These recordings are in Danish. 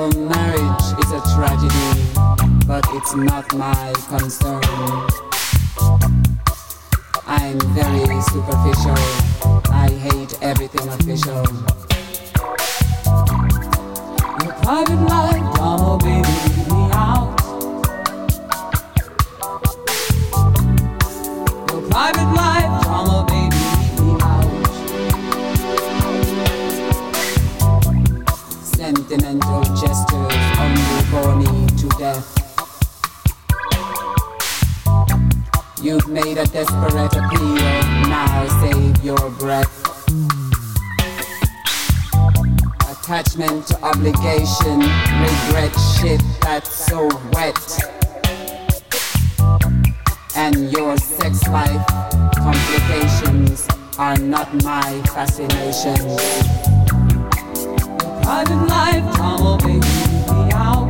Well, marriage is a tragedy, but it's not my concern. I'm very superficial. I hate everything official. Your private life, oh baby, leave me out. Your private life, oh baby, leave me out. Sentimental gestures only bore me to death. You've made a desperate appeal, now save your breath. Attachment to obligation, regret shit that's so wet. And your sex life complications are not my fascination. Your private life, oh baby, leave me out.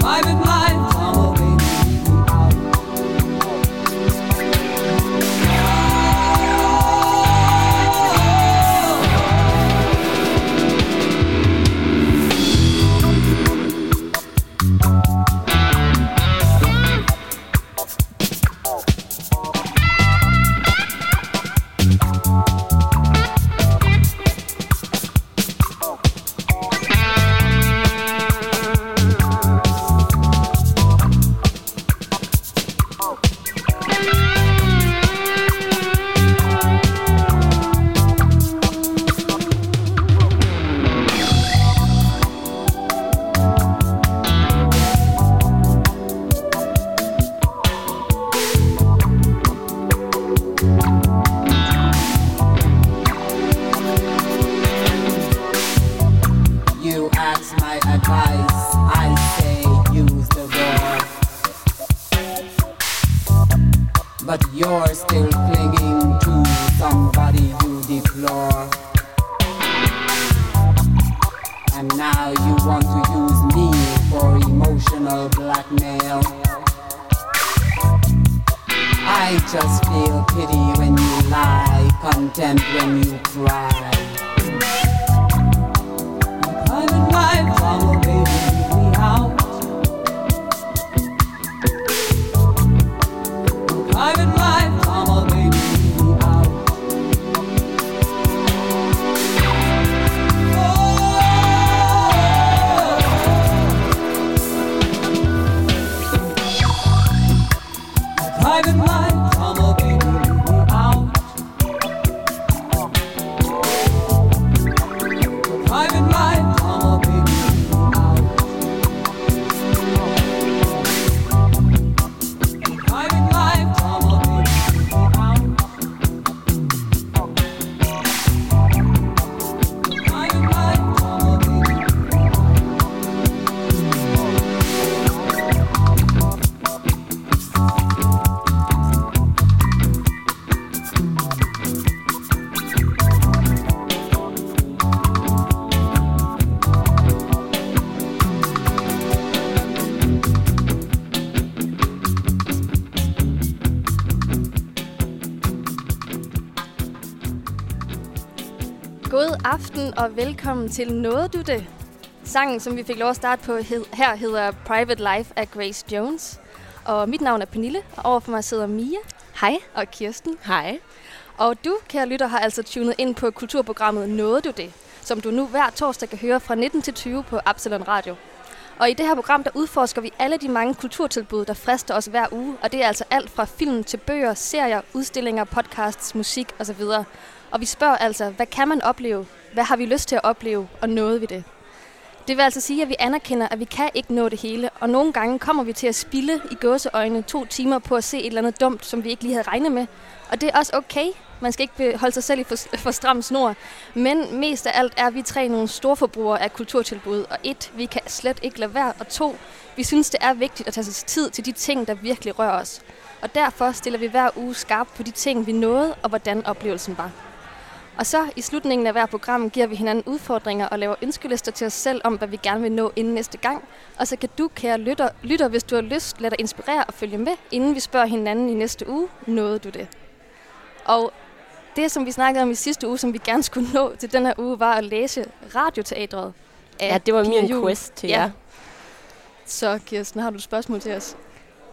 Private life, oh baby, leave me out. Og velkommen til Nåede du det? Sangen, som vi fik lov at starte på her, hedder Private Life af Grace Jones. Og mit navn er Pernille, og overfor mig sidder Mia. Hej. Og Kirsten. Hej. Og du, kære lytter, har altså tunet ind på kulturprogrammet Nåede du det? Som du nu hver torsdag kan høre fra 19 til 20 på Absalon Radio. Og i det her program, der udforsker vi alle de mange kulturtilbud, der frister os hver uge. Og det er altså alt fra film til bøger, serier, udstillinger, podcasts, musik osv. Og vi spørger altså, hvad kan man opleve? Hvad har vi lyst til at opleve, og nåede vi det? Det vil altså sige, at vi anerkender, at vi kan ikke nå det hele, og nogle gange kommer vi til at spilde i gåseøjne 2 timer på at se et eller andet dumt, som vi ikke lige havde regnet med. Og det er også okay. Man skal ikke holde sig selv i for stram snor. Men mest af alt er vi 3 nogle storforbrugere af kulturtilbud, og 1, vi kan slet ikke lade være, og 2, vi synes, det er vigtigt at tage sig tid til de ting, der virkelig rører os. Og derfor stiller vi hver uge skarpt på de ting, vi nåede, og hvordan oplevelsen var. Og så i slutningen af hver program giver vi hinanden udfordringer og laver ønskelister til os selv om, hvad vi gerne vil nå inden næste gang. Og så kan du, kære lytter, hvis du har lyst, lade dig inspirere og følge med, inden vi spørger hinanden i næste uge, nåede du det? Og det, som vi snakkede om i sidste uge, som vi gerne skulle nå til den her uge, var at læse Radioteatret. Ja, det var Pia min quest til jer. Så Kirsten, har du et spørgsmål til os?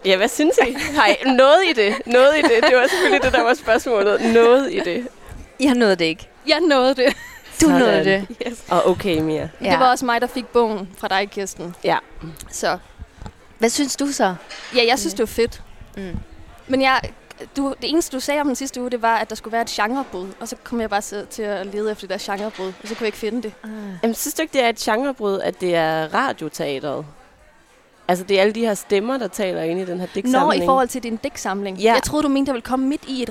Ja, hvad synes I? Hej, noget i det. Det var selvfølgelig det, der var spørgsmålet. Noget i det. Jeg nåede det ikke. Jeg nåede det. Du nåede det. Yes. Og okay, Mia. Ja. Det var også mig, der fik bogen fra dig, Kirsten. Ja. Så. Hvad synes du så? Ja, jeg synes, det var fedt. Mm. Men det eneste, du sagde om den sidste uge, det var, at der skulle være et genrebrud. Og så kom jeg bare til at lede efter det der genrebrud, og så kunne jeg ikke finde det. Jamen, synes du ikke, det er et genrebrud, at det er radioteateret? Altså, det er alle de her stemmer, der taler ind i den her digtsamling. Nå, i forhold til din digtsamling. Ja. Jeg troede, du mente, der ville komme midt i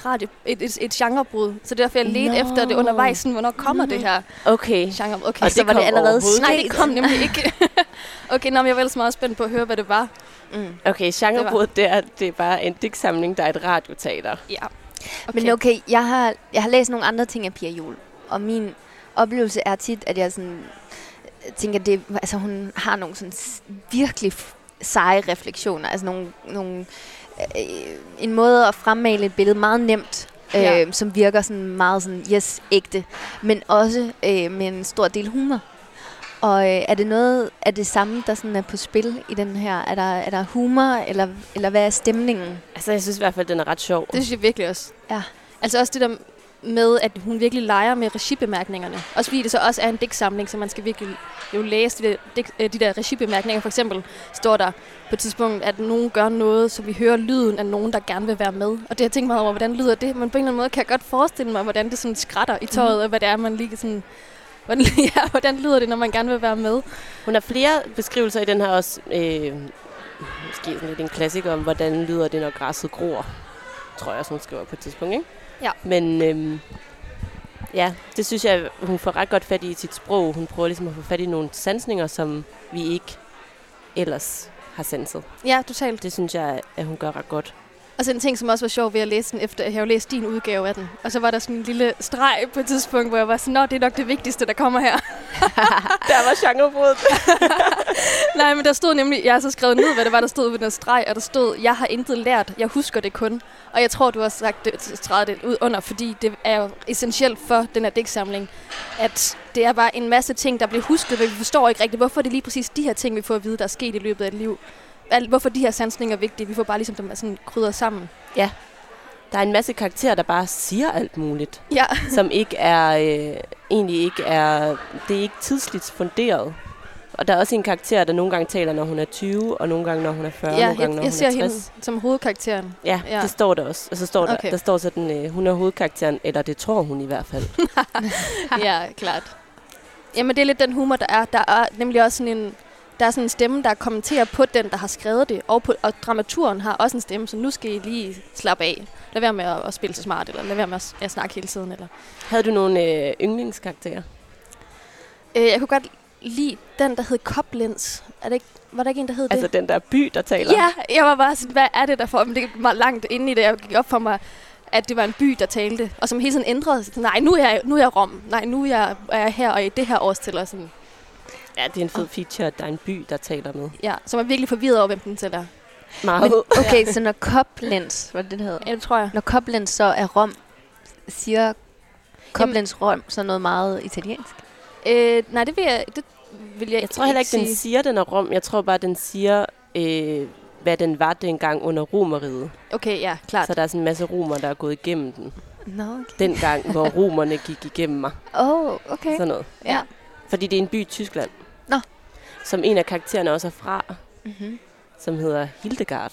et genrebrud. Så derfor jeg ledte efter det undervejs, sådan, hvornår kommer det her genrebrud. Okay, og så det var det allerede sket. Nej, det kom nemlig ikke. Okay, men jeg var ellers meget spændt på at høre, hvad det var. Mm. Okay, genrebruddet, det er bare en digtsamling, der er et radioteater. Ja. Okay. Men okay, jeg har læst nogle andre ting af Pia Juel. Og min oplevelse er tit, at jeg sådan, tænker, at altså, hun har nogle sådan virkelig seje refleksioner, altså en måde at fremmale et billede meget nemt, som virker sådan meget sådan, yes, ægte, men også med en stor del humor. Og er det noget af det samme, der sådan er på spil i den her? Er der humor, eller hvad er stemningen? Altså, jeg synes i hvert fald, den er ret sjov. Det synes jeg virkelig også. Ja. Altså også det der med, at hun virkelig leger med regibemærkningerne. Også fordi det så også er en digtsamling, så man skal virkelig jo læse de der regibemærkninger. For eksempel står der på et tidspunkt, at nogen gør noget, så vi hører lyden af nogen, der gerne vil være med. Og det har jeg tænkt mig over, hvordan lyder det? Men på en eller anden måde kan jeg godt forestille mig, hvordan det sådan skratter i tøjet, og hvad det er, man lige sådan... hvordan lyder det, når man gerne vil være med? Hun har flere beskrivelser i den her også. Måske sådan lidt en klassiker om, hvordan lyder det, når græsset gror. Tror jeg, hun skriver på et tidspunkt, ikke? Ja. Men det synes jeg, hun får ret godt fat i sit sprog. Hun prøver ligesom at få fat i nogle sansninger, som vi ikke ellers har sanset. Ja, totalt. Det synes jeg, at hun gør ret godt. Og så en ting, som også var sjov ved at læse den efter, at jeg havde læst din udgave af den. Og så var der sådan en lille streg på et tidspunkt, hvor jeg var sådan, nå, det er nok det vigtigste, der kommer her. Der var genrebruddet. Nej, men der stod nemlig, jeg har så skrevet ned, hvad det var, der stod ved den streg, og der stod, jeg har intet lært, jeg husker det kun. Og jeg tror, du har sagt det ud under, fordi det er jo essentielt for den her digtsamling, at det er bare en masse ting, der bliver husket, men vi forstår ikke rigtigt, hvorfor det er lige præcis de her ting, vi får at vide, der er sket i løbet af et liv. Hvorfor de her sansninger er vigtige. Vi får bare ligesom dem sådan krydret sammen. Ja. Der er en masse karakterer, der bare siger alt muligt. Ja. Som ikke er... Det er ikke tidsligt funderet. Og der er også en karakter, der nogle gange taler, når hun er 20, og nogle gange, når hun er 40, nogle gange, når hun er 60. Ja, jeg ser hende som hovedkarakteren. Ja, ja, det står der også. Og så står der står sådan, hun er hovedkarakteren, eller det tror hun i hvert fald. Ja, klart. Jamen, det er lidt den humor, der er. Der er nemlig også sådan en... Der er sådan en stemme, der kommenterer på den, der har skrevet det, og dramaturen har også en stemme, så nu skal I lige slappe af. Lad være med at spille så smart, eller lad være med at snakke hele tiden. Eller. Havde du nogle yndlingskarakterer? Jeg kunne godt lide den, der hed Koblenz. Var der ikke en, der hed det? Altså den der by, der taler? Ja, jeg var bare sådan, hvad er det der for? Men det var langt inde i det, jeg gik op for mig, at det var en by, der talte, og som hele tiden ændrede sig. Nej, nu er jeg Rom. Nej, nu er jeg her, og i det her årstil og sådan... Ja, det er en fed feature, at der er en by, der taler med. Ja, så man er virkelig forvirret over, hvem den selv er. Meget. Men, okay, så når Koblenz, hvad det hedder? Ja, det tror jeg. Når Koblenz så er Rom, siger Koblenz Rom så noget meget italiensk? Nej, det vil jeg ikke. Jeg tror heller ikke, den siger, den er Rom. Jeg tror bare, den siger, hvad den var dengang under romeriet. Okay, ja, klart. Så der er sådan en masse romer, der er gået igennem den. Nå, okay. Dengang, hvor romerne gik igennem mig. Okay. Sådan noget. Ja. Fordi det er en by i Tyskland. Nå. Som en af karaktererne også er fra, som hedder Hildegard.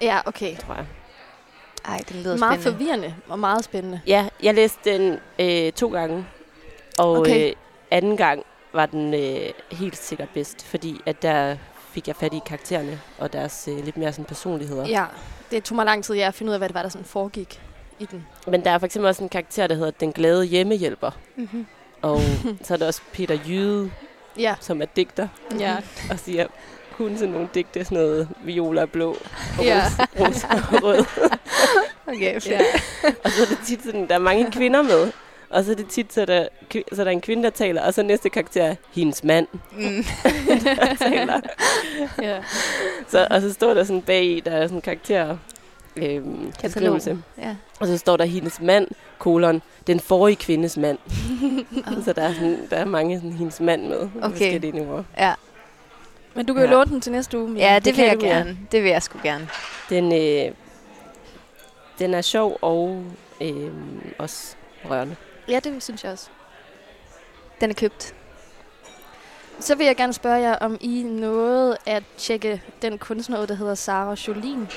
Ja, okay. Tror jeg. Ej, det lyder spændende. Meget forvirrende og meget spændende. Ja, jeg læste den 2 gange, og anden gang var den helt sikkert bedst, fordi at der fik jeg fat i karaktererne og deres lidt mere sådan, personligheder. Ja, det tog mig lang tid at finde ud af, hvad det var, der sådan foregik i den. Men der er for eksempel også en karakter, der hedder Den Glade Hjemmehjælper. Mhm. Og så er der også Peter Jyde, som er digter, og siger kun sådan nogle digte, sådan noget viola og blå, og rose og rød. Okay, fedt. Og så er det tit sådan, der er mange kvinder med, og så er det tit, så der er en kvinde, der taler, og så næste karakter er hendes mand, der taler. Så, og så står der sådan bag, der er sådan karakterer, beskrivelse. Ja. Og så står der hendes mand, kolon, den forrige kvindes mand. Oh. Så der er mange sådan, hendes mand med. Okay. Det ja. Men du kan jo låne den til næste uge. Ja, det vil jeg gerne. Ja. Det vil jeg sgu gerne. Den er sjov og også rørende. Ja, det synes jeg også. Den er købt. Så vil jeg gerne spørge jer, om I nåede at tjekke den kunstner, der hedder Sarah Jolin.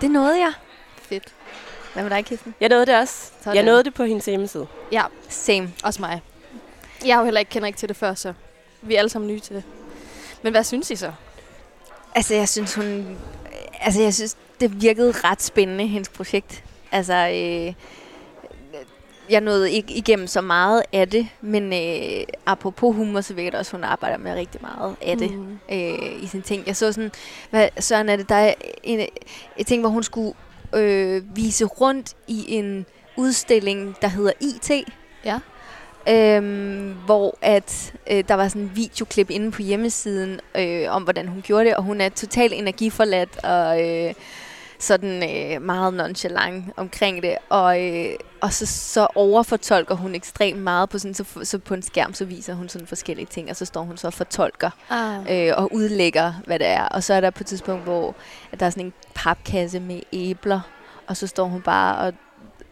Det nåede jeg. Fedt. Hvad med dig, Kirsten? Jeg nåede det også. Sådan. Jeg nåede det på hendes hjemmeside. Ja, same. Også mig. Jeg har jo heller ikke kendt til det før, så vi er alle sammen nye til det. Men hvad synes I så? Altså, jeg synes, det virkede ret spændende, hendes projekt. Altså, jeg nåede ikke igennem så meget af det, men apropos humor, så ved jeg også, hun arbejder med rigtig meget af det i sine ting. Jeg så sådan, hvad søren er det, der er en ting, hvor hun skulle vise rundt i en udstilling, der hedder IT. Ja. Hvor at der var sådan en videoklip inde på hjemmesiden om hvordan hun gjorde det, og hun er totalt energiforladt og sådan meget nonchalant omkring det, og så overfortolker hun ekstremt meget på sådan, så på en skærm, så viser hun sådan forskellige ting, og så står hun så og fortolker og udlægger hvad det er, og så er der på et tidspunkt, hvor at der er sådan en papkasse med æbler, og så står hun bare og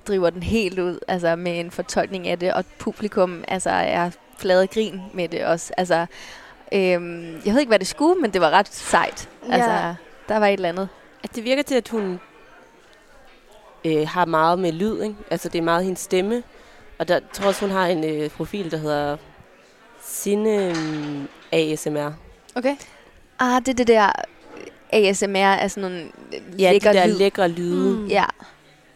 driver den helt ud, altså med en fortolkning af det, og publikum altså er flade grin med det også. Altså, jeg ved ikke, hvad det skulle, men det var ret sejt. Ja. Altså, der var et eller andet. At det virker til, at hun har meget med lyd, ikke? Altså, det er meget hendes stemme, og der tror også, hun har en profil, der hedder Sine ASMR. Okay. Ah, det er det der ASMR, altså nogle lækre lyde. Mm. Ja,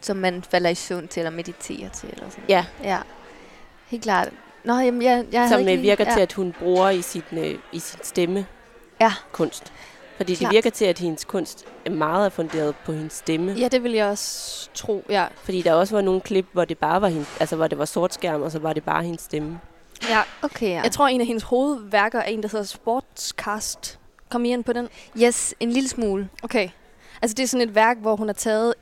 som man falder i søvn til, eller mediterer til, eller sådan. Ja. Ja. Helt klart. Nå, jamen, jeg som virker til, at hun bruger i sin stemme kunst. Fordi klart. Det virker til, at hendes kunst er meget funderet på hendes stemme. Ja, det vil jeg også tro, ja. Fordi der også var nogle klip, hvor det bare var hendes, altså hvor det var sort skærm, og så var det bare hendes stemme. Ja, okay. Ja. Jeg tror, en af hendes hovedværker er en, der hedder Sportscast. Kom I ind på den? Yes, en lille smule. Okay. Altså, det er sådan et værk, hvor hun har taget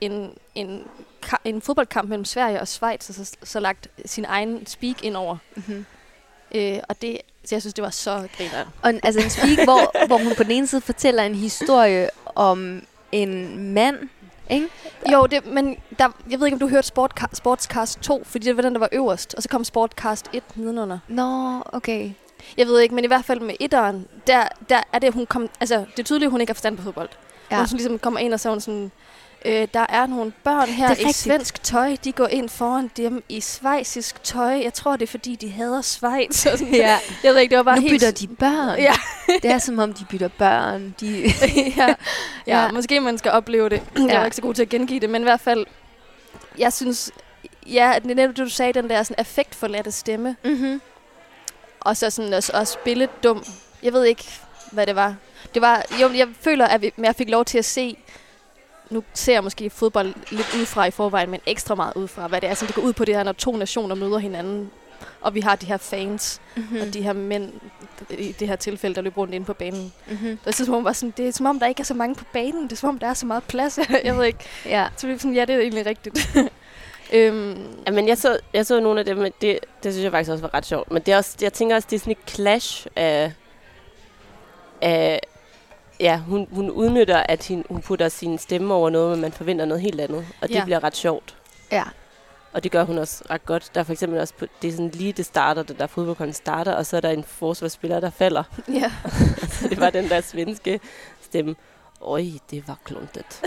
en fodboldkamp mellem Sverige og Schweiz, og så lagt sin egen speak ind over. Mm-hmm. Og det, så jeg synes, det var så griner. Og altså en speak, hvor hun på den ene side fortæller en historie om en mand, ikke? Jo, det, men der, jeg ved ikke, om du hørte Sportscast 2, fordi det var den, der var øverst, og så kom Sportscast 1 nedenunder. Nå, okay. Jeg ved ikke, men i hvert fald med etteren, der er det, hun kom, altså det er tydeligt, hun ikke har forstand på fodbold. Ja. Hun ligesom kommer ind og så sådan, der er nogle børn her i svensk tøj, de går ind foran dem i schweizisk tøj. Jeg tror, det er, fordi de hader Schweiz. Ja. Jeg ved ikke, det var bare nu bytter de børn. Ja. Det er som om, de bytter børn. De ja, måske man skal opleve det. Jeg var ikke så god til at gengive det, men i hvert fald, jeg synes, at netop du sagde, den der sådan affektforladte stemme. Mm-hmm. Og så sådan at spille dum. Jeg ved ikke, hvad det var. Det var, jo, jeg føler, at jeg fik lov til at se, nu ser jeg måske fodbold lidt udefra i forvejen, men ekstra meget udefra, hvad det er, som det går ud på det her, når to nationer møder hinanden, og vi har de her fans, mm-hmm. og de her mænd, i det her tilfælde, der løber rundt inde på banen. Mm-hmm. Der synes man bare sådan, det er som om, der ikke er så mange på banen, det er som om, der er så meget plads, jeg ved ikke. Ja. Så det er sådan, ja, det er egentlig rigtigt. Men jeg så nogle af dem, men det synes jeg faktisk også var ret sjovt, men det er også, jeg tænker også, det er sådan et clash af ja, hun udnytter, at hun putter sin stemme over noget, men man forventer noget helt andet. Og det bliver ret sjovt. Ja. Og det gør hun også ret godt. Der er for eksempel også, det er sådan lige det starter, der fodboldkampen starter, og så er der en forsvarsspiller, der falder. Ja. Så det var den der svenske stemme. Øj, det var kluntet.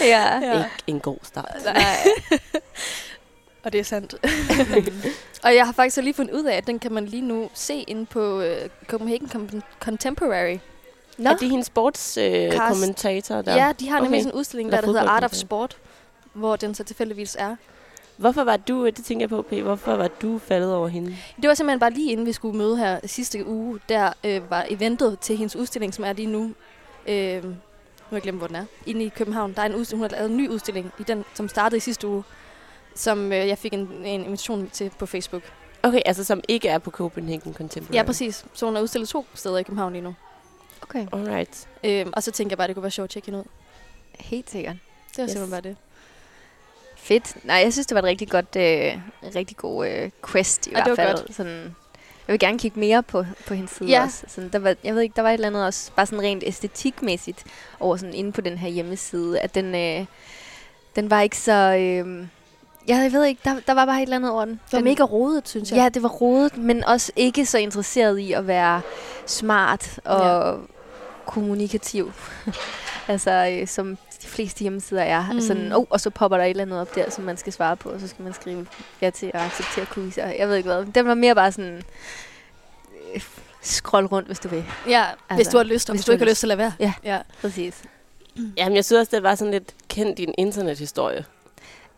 Ja. Ikke en god start. Nej. Og det er sandt. Og jeg har faktisk lige fundet ud af, at den kan man lige nu se inde på Copenhagen Contemporary. Nå? Er det hendes sportskommentator? Der? Ja, de har nemlig sådan en udstilling, der hedder Art of Sport, hvor den så tilfældigvis er. Hvorfor var du, det tænker jeg på, P, hvorfor var du faldet over hende? Det var simpelthen bare lige inden vi skulle møde her sidste uge, der var eventet til hendes udstilling, som er lige nu. Nu har jeg glemt, hvor den er. Inde i København, der er en udstilling, hun har lavet en ny udstilling, i den, som startede i sidste uge, som jeg fik en invitation til på Facebook. Okay, altså som ikke er på Copenhagen Contemporary. Ja, præcis. Så hun har udstillet 2 steder i København lige nu. Okay. Alright. Og så tænkte jeg bare, at det kunne være sjovt at tjekke hende ud. Helt sikkert. Det var simpelthen bare det. Fedt. Nej, jeg synes, det var et rigtig godt, rigtig god quest i hvert fald. Godt. Sådan, jeg vil gerne kigge mere på hendes side også. Sådan, der var, jeg ved ikke, der var et eller andet også, bare sådan rent æstetikmæssigt over sådan inde på den her hjemmeside, at den var ikke så... Jeg ved ikke, der var bare et eller andet over den. Det var mega rodet, synes jeg. Ja, det var rodet, men også ikke så interesseret i at være smart og kommunikativ. Altså, som de fleste hjemmesider er. Altså, og så popper der et eller andet op der, som man skal svare på, og så skal man skrive ja til at acceptere cookies. Jeg ved ikke hvad. Den var mere bare sådan... scroll rundt, hvis du vil. Ja, altså, hvis du har lyst, og hvis du ikke har lyst til at lade være. Ja, præcis. Jamen, jeg synes også, det var sådan lidt kendt i en internethistorie.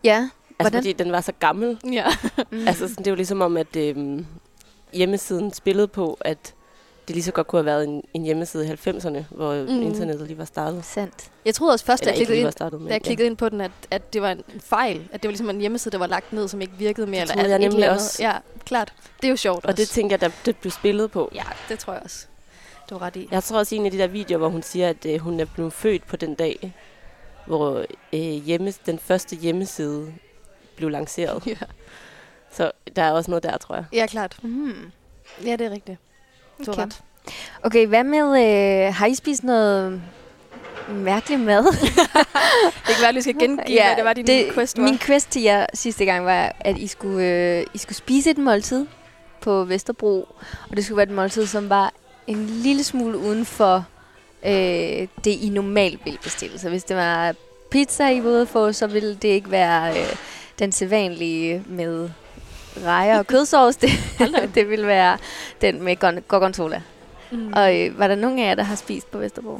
Ja. Altså, fordi den var så gammel. Ja. Altså, sådan, det er jo ligesom om, at hjemmesiden spillede på, at det lige så godt kunne have været en hjemmeside i 90'erne, hvor internettet lige var startet. Sandt. Jeg troede også først, da jeg klikkede ind på den, at det var en fejl. At det var ligesom en hjemmeside, der var lagt ned, som ikke virkede mere. Det troede jeg nemlig også. Ja, klart. Det er jo sjovt. Og også. Det tænker jeg, det blev spillet på. Ja, det tror jeg også. Du har ret i. Jeg tror også, en af de der videoer, hvor hun siger, at hun er blevet født på den dag, hvor den første hjemmeside... blev lanceret. Yeah. Så der er også noget der, tror jeg. Ja, klart. Mm. Ja, det er rigtigt. Du okay. Ret. Okay, hvad med... har I spist noget mærkelig mad? Det kan være, at I skal gengive, hvad det var, din quest var. Min quest til jer sidste gang var, at I skulle spise et måltid på Vesterbro. Og det skulle være et måltid, som var en lille smule uden for det, I normalt ville bestille. Så hvis det var pizza, I ville få, så ville det ikke være... den sædvanlige med rejer og kødsovs, det ville være den med gorgonzola. Og var der nogen af jer, der har spist på Vesterbro?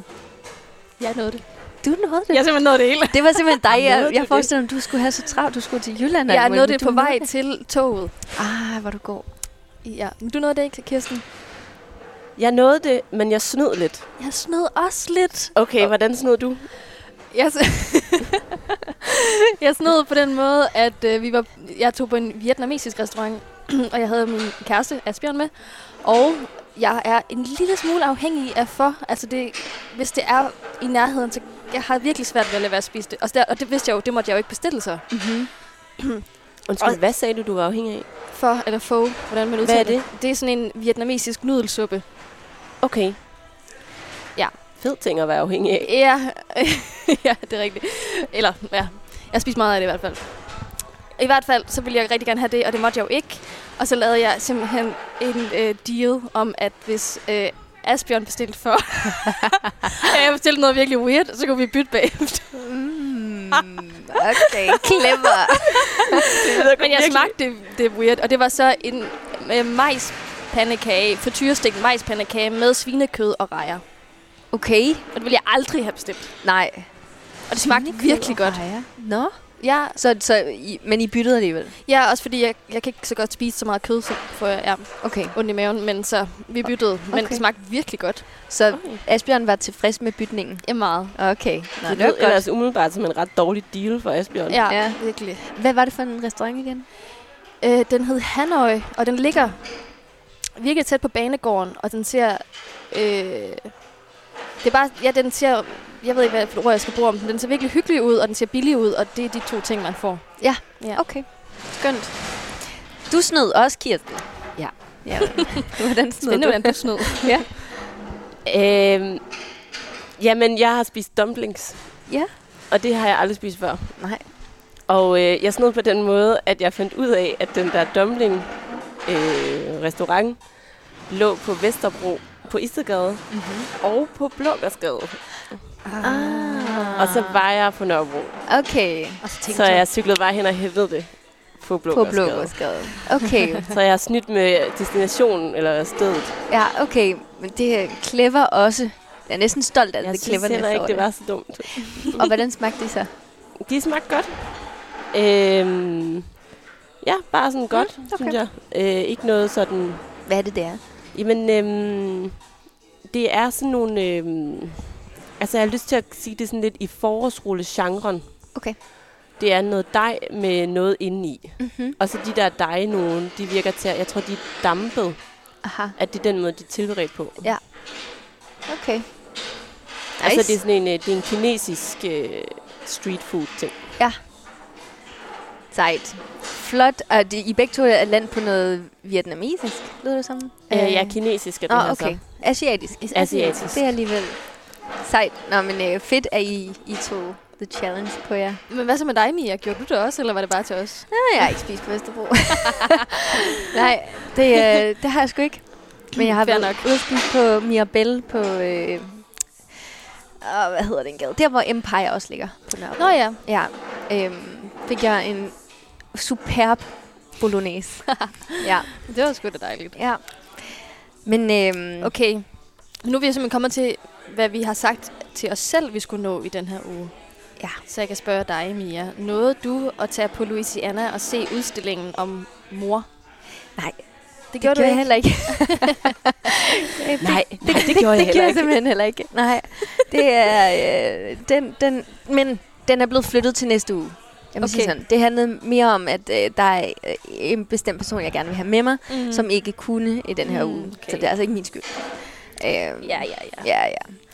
Jeg nåede det. Du nåede det? Jeg simpelthen nåede det hele. Det var simpelthen dig. Jeg forestillede mig, du skulle have så travlt, du skulle til Jylland. Jeg nåede det på vej til toget. Ah, hvor du god. Ja, men du nåede det ikke, Kirsten? Jeg nåede det, men jeg snød lidt. Jeg snød også lidt. Okay, hvordan snød du? Jeg snød på den måde, at jeg tog på en vietnamesisk restaurant, og jeg havde min kæreste Asbjørn med, og jeg er en lille smule afhængig af hvis det er i nærheden, så jeg har virkelig svært ved at lade være at spise det. Og det vidste jeg jo, det måtte jeg jo ikke bestille sig. Mm-hmm. Undskyld, hvad sagde du var afhængig af? Pho eller pho, hvordan man udtaler det. Hvad er det? Det er sådan en vietnamesisk nudelsuppe. Okay. Ja. Fed ting at være afhængig af. Ja, ja, det er rigtigt. Eller, ja. Jeg spiste meget af det i hvert fald. I hvert fald, så ville jeg rigtig gerne have det, og det måtte jeg jo ikke. Og så lavede jeg simpelthen en deal om, at hvis Asbjørn bestilte for, og jeg bestilte noget virkelig weird, så kunne vi bytte bagefter. Okay, clever. Men jeg smagte det weird, og det var så en majspandekage, frityrestegt majspandekage med svinekød og rejer. Okay. Og det ville jeg aldrig have bestemt. Nej. Og det smagte virkelig godt. Nå? Ja. Men I byttede alligevel? Ja, også fordi jeg kan ikke så godt spise så meget kød, så får jeg ondt i maven. Men så vi byttede. Men det smagte virkelig godt. Så Asbjørn var tilfreds med bytningen? Ja, meget. Okay. Nå, det lød ellers umiddelbart som en ret dårlig deal for Asbjørn. Ja, virkelig. Hvad var det for en restaurant igen? Den hed Hanoi, og den ligger virkelig tæt på Banegården, og den ser... Det er bare, den ser, jeg ved ikke, hvad ord jeg skal bruge om den. Den ser virkelig hyggelig ud, og den ser billig ud, og det er de to ting, man får. Ja, okay. Skønt. Du snød også, Kirsten. Ja. Hvordan snød du? Hvordan du snød. Ja. Jamen, jeg har spist dumplings. Ja. Og det har jeg aldrig spist før. Nej. Og jeg snød på den måde, at jeg fandt ud af, at den der dumpling-restaurant lå på Vesterbro. På Istedgade og på Blåbørsgade. Og så var jeg på Nørrebro. Okay. Så jeg cyklede bare hen og hævede det på Blåbørsgade. Okay. Så jeg har snydt med destinationen eller stedet. Ja, okay. Men det er clever også. Jeg er næsten stolt af det cleverne. Jeg synes ikke, det var så dumt. Og hvordan smagte de så? De smagte godt. Ja, bare sådan godt, synes jeg. Ikke noget sådan... Hvad er det, der? Jamen, det er sådan nogle... altså, jeg har lyst til at sige det sådan lidt i forårsrulle-genren. Okay. Det er noget dej med noget indeni. Mm-hmm. Og så de der dej nogen, de virker til at... Jeg tror, de er dampet. Aha. At det er den måde, de er tilberedt på. Ja. Okay. Nice. Altså det er sådan en kinesisk street food ting. Ja. Sejt. Flot. Og I begge to er land på noget vietnamesisk, lyder det sammen? Ja, kinesisk er det her okay. Så. Asiatisk. Det er alligevel sejt. Nå, men fedt, at I tog the challenge på jer. Men hvad så med dig, Mia? Gjorde du det også, eller var det bare til os? Nej, jeg har ikke spist på Vesterbro. Nej, det har jeg sgu ikke. Men jeg har været ude at spise på Mirabelle på... hvad hedder den gade? Der, hvor Empire også ligger på Nørrebro. Nå ja. Ja. Fik jeg en superb bolognese. Ja. Det var sgu da dejligt. Ja. Men okay. Nu er vi simpelthen kommet til, hvad vi har sagt til os selv, vi skulle nå i den her uge. Ja. Så jeg kan spørge dig, Mia. Nåede du at tage på Louisiana og se udstillingen om mor? Nej. Det gjorde jeg heller ikke. Det gjorde jeg simpelthen heller ikke. Nej. Det er men den er blevet flyttet til næste uge. Jeg må sige sådan. Det handlede mere om, at der er en bestemt person, jeg gerne vil have med mig, som ikke kunne i den her uge. Okay. Så det er altså ikke min skyld. Ja.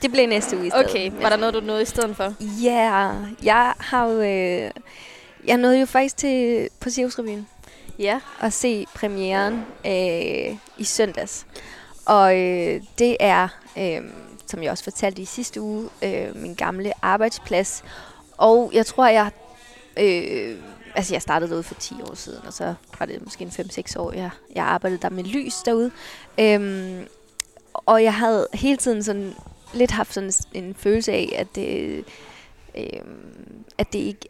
Det blev næste uge i stedet. Okay. Var der noget, du nåede i stedet for? Ja. Jeg nåede jo faktisk til på Sivsrebyen. Ja. Og se premieren i søndags. Og det er, som jeg også fortalte i sidste uge, min gamle arbejdsplads. Og jeg tror, jeg startede derude for 10 år siden, og så var det måske en 5-6 år, jeg arbejdede der med lys derude. Og jeg havde hele tiden sådan lidt haft sådan en følelse af, at det...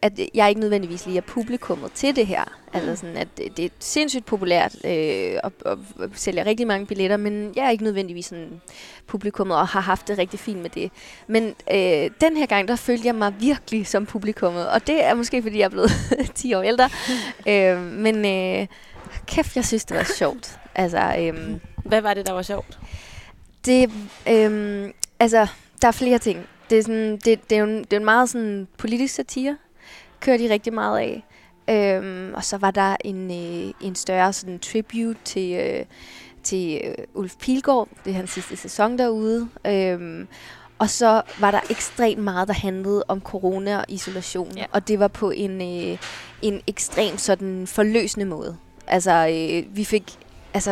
at jeg ikke nødvendigvis lige er publikummet til det her. Altså sådan, at det er sindssygt populært og sælger rigtig mange billetter, men jeg er ikke nødvendigvis sådan publikummet og har haft det rigtig fint med det. Men den her gang, der følte jeg mig virkelig som publikummet, og det er måske, fordi jeg er blevet 10 år ældre. Men kæft, jeg synes, det var sjovt. Altså, hvad var det, der var sjovt? Det, der er flere ting. Det er, sådan, det er en meget sådan politisk satire, kører de rigtig meget af. Og så var der en større sådan tribute til Ulf Pilgaard, det er hans sidste sæson derude. Og så var der ekstremt meget, der handlede om corona og isolation, og det var på en ekstrem sådan forløsende måde. Altså vi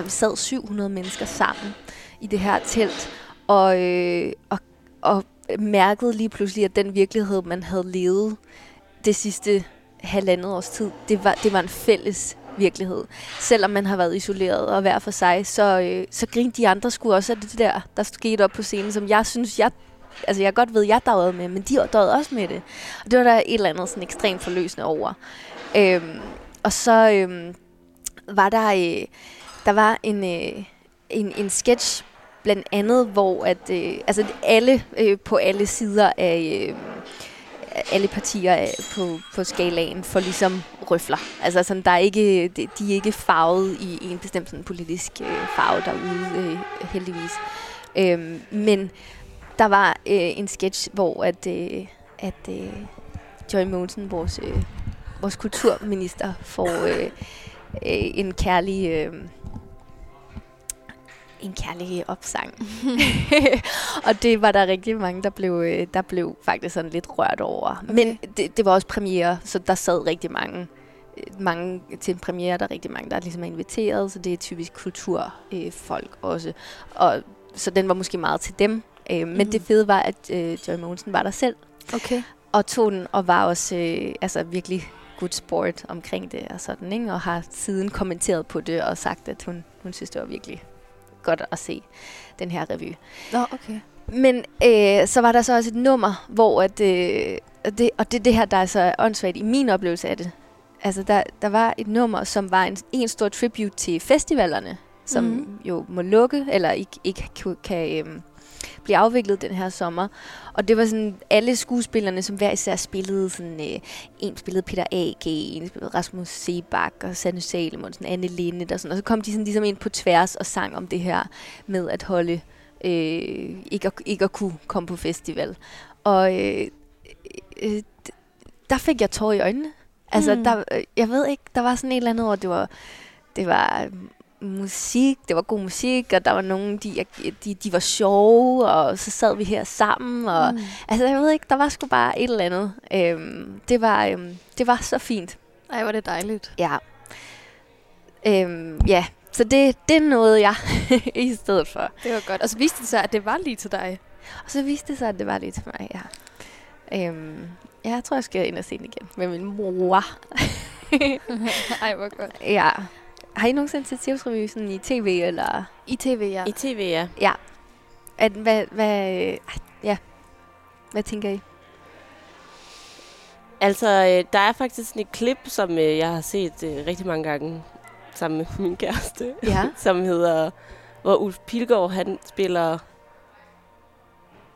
sad 700 mennesker sammen i det her telt og mærkede lige pludselig, at den virkelighed, man havde levet det sidste halvandet års tid, det var en fælles virkelighed. Selvom man har været isoleret og hver for sig, så grinte de andre sgu også af det der skete op på scenen, som jeg synes, jeg godt ved, jeg døjede med, men de døjede også med det. Og det var der et eller andet sådan ekstremt forløsende over. Og så var der var en sketch, blandt andet, hvor at, alle på alle sider af alle partier på skalaen for ligesom røfler. Altså sådan, der er ikke, de er ikke farvet i en bestemt sådan, politisk farve derude, heldigvis. Men der var en sketch, hvor at Joy Monsen, vores kulturminister, får en kærlig opsang. Og det var der rigtig mange, der blev faktisk sådan lidt rørt over. Okay. Men det var også premiere, så der sad rigtig mange til en premiere, der er rigtig mange, der ligesom er inviteret, så det er typisk kulturfolk også. Og så den var måske meget til dem. Men det fede var, at Joy Monsen var der selv. Okay. Og tog den, og var også virkelig good sport omkring det og sådan, ikke? Og har siden kommenteret på det og sagt, at hun synes, det var virkelig godt at se den her revue. Nå, okay. Men så var der så også et nummer, hvor at det her, der er så åndssvagt i min oplevelse af det. Altså der var et nummer, som var en stor tribute til festivalerne, som jo må lukke eller ikke kan blive afviklet den her sommer. Og det var sådan alle skuespillerne, som hver især spillede sådan en spillede Peter AG, en spillede Rasmus Seabach og Sanne Salimonsen, Anne Linde og sådan. Og så kom de sådan ligesom ind på tværs og sang om det her med at holde ikke at kunne komme på festival. Og der fik jeg tårer i øjnene. Altså der, jeg ved ikke, der var sådan et eller andet, og det var musik, det var god musik, og der var nogen, de var sjove, og så sad vi her sammen, og altså jeg ved ikke, der var sgu bare et eller andet. Det var så fint. Ej, var det dejligt. Ja. Ja, så det nåede jeg i stedet for. Det var godt. Og så viste det sig, at det var lige til dig. Og så viste det sig, at det var lige til mig, ja. Jeg tror, jeg skal ind og se den igen med min mor. Ej, hvor godt. Ja. Har I nogensinde set Sivsrevyen i tv, eller? I tv, ja. I tv, ja. Ja. At, hvad tænker I? Altså, der er faktisk sådan et klip, som jeg har set rigtig mange gange sammen med min kæreste, ja. Som hedder, hvor Ulf Pilgaard, han spiller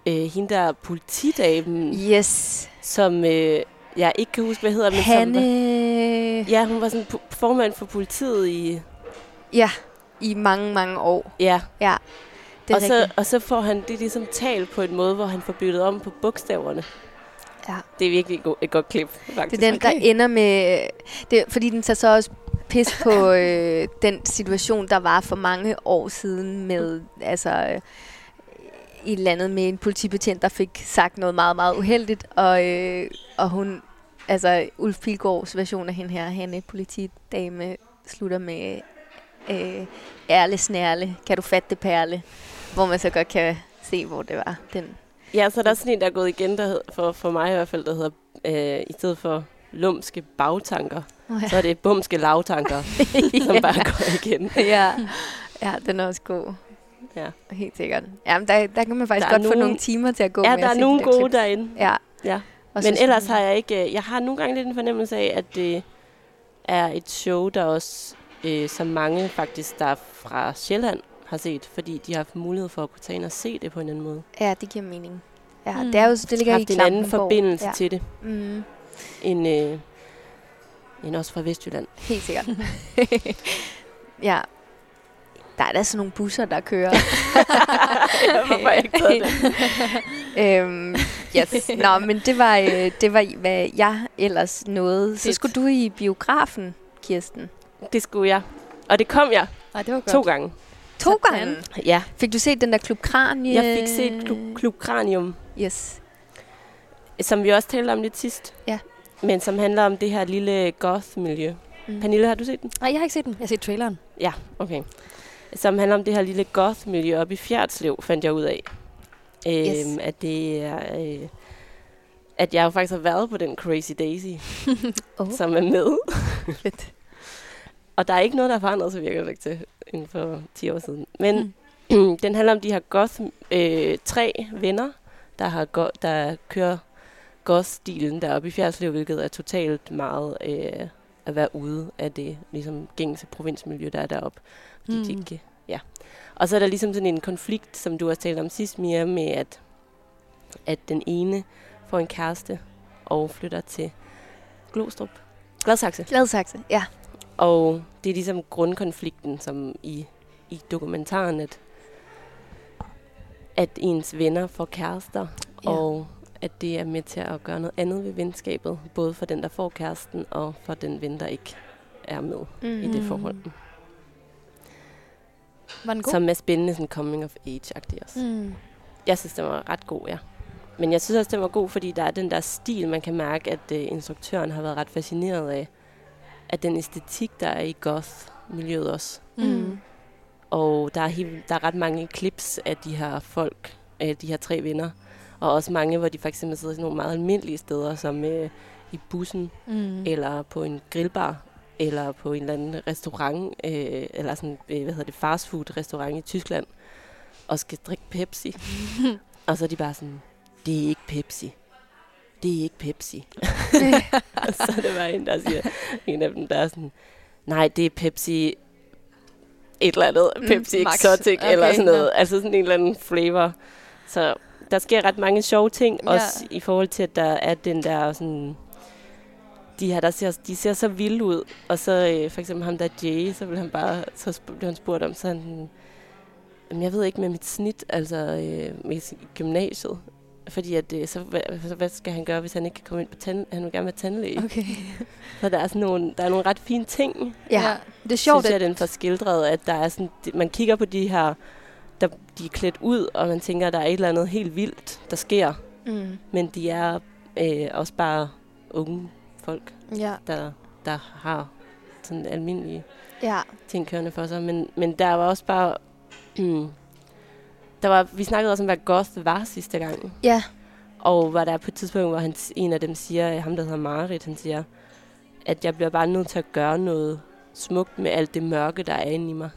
hende der politidamen, yes. Som jeg ikke kan huske, hvad hedder. Men ja, hun var sådan formand for politiet i... Ja, i mange, mange år. Ja. Ja, det er og, så får han det ligesom talt på en måde, hvor han får byttet om på bogstaverne. Ja. Det er virkelig et godt klip, faktisk. Det er den, der ender med... Det, fordi den tager så også pis på den situation, der var for mange år siden med... Altså, i landet med en politibetjent, der fik sagt noget meget, meget uheldigt, og hun... Altså, Ulf Pilgaards version af hende her, Hanne, politidame, slutter med ærle snærle, kan du fatte det perle? Hvor man så godt kan se, hvor det var. Den. Ja, så er der sådan en, der er gået igen, der hedder, for mig i hvert fald, der hedder, i stedet for lumske bagtanker, så er det bumske lavtanker, som bare går igen. Ja, den er også god. Ja. Helt sikkert. Jamen, der kan man faktisk der godt få nogle timer til at gå med. Ja, der er nogle gode klip derinde. Ja. Men ellers har jeg ikke... Jeg har nogle gange lidt en fornemmelse af, at det er et show, der også, som mange faktisk, der fra Sjælland har set, fordi de har haft mulighed for at kunne tage ind og se det på en anden måde. Ja, det giver mening. Ja, det er jo, det ligger i Klampenborg. Haft en anden forbindelse til det, end også fra Vestjylland. Helt sikkert. Ja. Der er da sådan nogle busser, der kører. Hvorfor ikke taget det? Yes. Nå, men det var, hvad jeg ellers nåede. Så skulle du i biografen, Kirsten? Det skulle jeg. Og det kom jeg. Ej, det var godt. 2 gange. 2 gange? Ja. Fik du set den der Club Kranium? Jeg fik set Club Kranium. Yes. Som vi også talte om lidt sidst. Ja. Men som handler om det her lille goth-miljø. Mm. Pernille, har du set den? Nej, jeg har ikke set den. Jeg har set traileren. Ja, okay. Som handler om det her lille goth-miljø oppe i Fjerritslev, fandt jeg ud af. Yes. At det er... at jeg jo faktisk har været på den Crazy Daisy, som er med. Og der er ikke noget, der har forandret sig, virker det ikke til, inden for 10 år siden. Men den handler om de her goth... 3 venner, der kører goth-stilen deroppe i Fjerritslev, hvilket er totalt meget... at være ude af det ligesom gængse provinsmiljø, der er deroppe. Og så er der ligesom sådan en konflikt, som du også talte om sidst, Mia, med at den ene får en kæreste og flytter til Gladsaxe, ja. Og det er ligesom grundkonflikten, som i dokumentaren, at ens venner får kærester, og at det er med til at gøre noget andet ved venskabet, både for den, der får kæresten, og for den ven, der ikke er med i det forhold. Var den god? Som er spændende, sådan coming of age-agtig også. Jeg synes, den var ret god, ja. Men jeg synes også, den var god, fordi der er den der stil, man kan mærke, at instruktøren har været ret fascineret af den æstetik, der er i goth-miljøet også. Og der er ret mange klips af de her folk, de her 3 venner, og også mange, hvor de faktisk sidder sådan nogle meget almindelige steder, som i bussen, eller på en grillbar, eller på en eller anden restaurant, eller sådan, fastfood-restaurant i Tyskland, og skal drikke Pepsi. Og så er de bare sådan, det er ikke Pepsi. Det er ikke Pepsi. Og så er der bare en, der siger, en af dem, der er sådan, nej, det er Pepsi et eller andet, Pepsi Exotic, eller sådan noget. Altså sådan en eller anden flavor. Så... Der sker ret mange sjove ting, også i forhold til, at der er den der sådan... De her, de ser så vilde ud, og så for eksempel ham der Jay, så blev han spurgt om sådan... Jeg ved ikke med mit snit, altså i gymnasiet. Fordi at det, så hvad skal han gøre, hvis han ikke kan komme ind på han vil gerne være tandlæge. Okay. Så der er sådan nogle, der er nogle ret fine ting. Ja, det er sjovt. Synes jeg, den får skildret, at der er sådan, man kigger på de her, der, de er klædt ud, og man tænker, at der er et eller andet helt vildt, der sker. Mm. Men de er også bare unge folk, ja, der har sådan almindelige ting kørende for sig. Men der var også bare... vi snakkede også om, hvad goth var sidste gang. Ja. Og var der på et tidspunkt, hvor en af dem siger, ham der hedder Marit, han siger, at jeg bliver bare nødt til at gøre noget smukt med alt det mørke, der er inde i mig.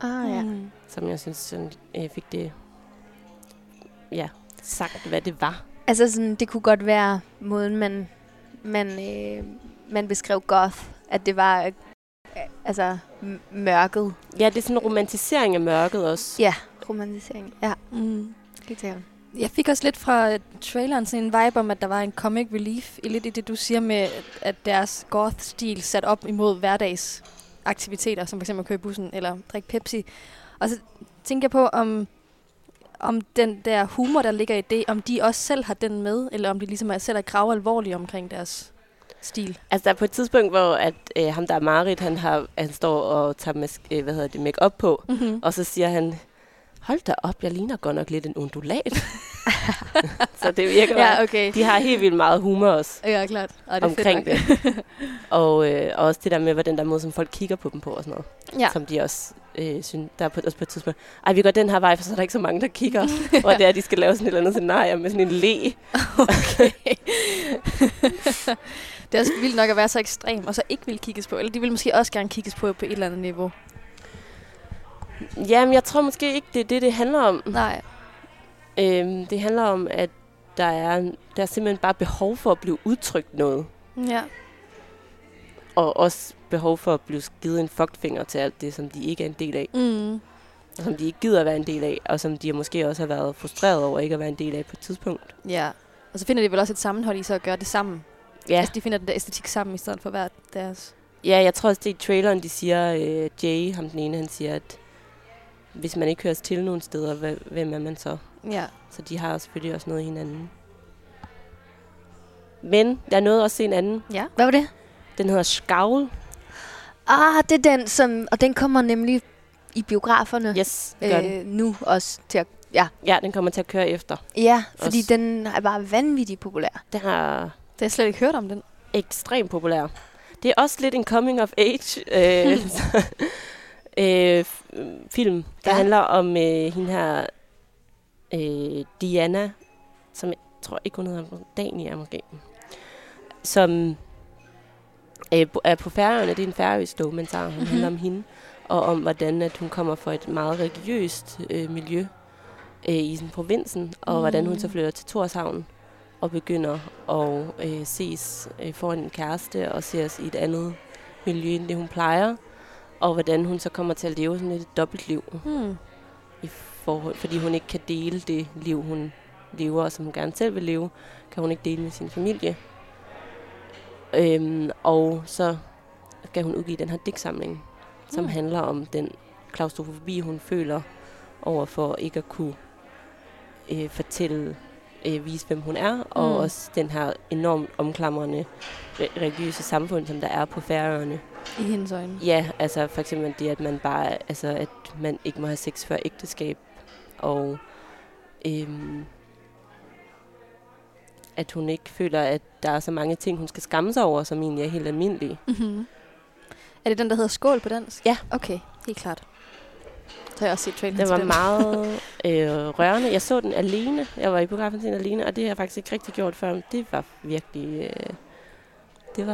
Ah, ja. Som jeg synes, sådan, jeg fik det sagt, hvad det var. Altså sådan, det kunne godt være måden, man beskrev goth, at det var altså mørket. Ja, det er sådan en romantisering af mørket også. Ja. Romantisering, ja. Mm. Jeg fik også lidt fra traileren sådan en vibe om, at der var en comic relief i lidt i det, du siger med, at deres goth-stil sat op imod hverdagsaktiviteter, som f.eks. at køre i bussen eller drikke Pepsi. Og så tænker jeg på, om den der humor, der ligger i det, om de også selv har den med, eller om de ligesom selv er gravalvorlige omkring deres stil. Altså der er på et tidspunkt, hvor at ham der er Marit, han står og tager make-up på, mm-hmm, og så siger han... Hold da op, jeg ligner godt nok lidt en undulat. Så det virker okay. De har helt vildt meget humor også. Ja, klart. Og det omkring det. Og også det der med, hvordan der måde, som folk kigger på dem på og sådan noget. Ja. Som de også synes, der er også på et tidspunkt. Ej, vi går den her vej, for så er der ikke så mange, der kigger. Og det er, at de skal lave sådan et eller andet scenarie med sådan en læ. Okay. Det er også vildt nok at være så ekstrem, og så ikke vil kigges på. Eller de vil måske også gerne kigges på et eller andet niveau. Jamen, jeg tror måske ikke, det er det handler om. Nej. Det handler om, at der er simpelthen bare behov for at blive udtrykt noget. Ja. Og også behov for at blive givet en fuckfinger til alt det, som de ikke er en del af. Mm. Og som de ikke gider at være en del af, og som de måske også har været frustreret over ikke at være en del af på et tidspunkt. Ja, og så finder de vel også et sammenhold i så at gøre det sammen. Ja. Altså, de finder den der æstetik sammen i stedet for hver deres... Ja, jeg tror også, det er i traileren, de siger, Jay, ham den ene, han siger, at hvis man ikke høres til nogen steder, hvem er man så? Ja. Så de har selvfølgelig også noget i hinanden. Men jeg nåede også at se en anden. Ja. Hvad var det? Den hedder Skavl. Ah, det er den, som... Og den kommer nemlig i biograferne. Yes, nu også til at... Ja. Ja, den kommer til at køre efter. Ja, fordi også. Den er bare vanvittigt populær. Det har jeg slet ikke hørt om, den. Ekstremt populær. Det er også lidt en coming of age film, der handler om hende her Diana, som jeg tror ikke hun hedder, Dania måske, som er på Færøerne. Det er en færøsk dokumentar, som handler om hende, og om hvordan at hun kommer fra et meget religiøst miljø i sådan provinsen, og hvordan hun så flytter til Torshavn og begynder at ses foran en kæreste og ses i et andet miljø, end det hun plejer. Og hvordan hun så kommer til at leve sådan et dobbeltliv. I forhold, fordi hun ikke kan dele det liv, hun lever, og som hun gerne selv vil leve, kan hun ikke dele med sin familie. Og så skal hun udgive den her digtsamling, som handler om den klaustrofobi, hun føler over for ikke at kunne fortælle... vise, hvem hun er, og også den her enormt omklamrende religiøse samfund, som der er på Færøerne. I hendes øjne. Ja, altså for eksempel det, at man bare, altså at man ikke må have sex før ægteskab, og at hun ikke føler, at der er så mange ting, hun skal skamme sig over, som egentlig er helt almindelige. Mm-hmm. Er det den, der hedder Skål på dansk? Ja. Okay, helt klart. Den var meget rørende. Jeg så den alene. Jeg var i biografen til den alene, og det har jeg faktisk ikke rigtig gjort før. Det var virkelig... det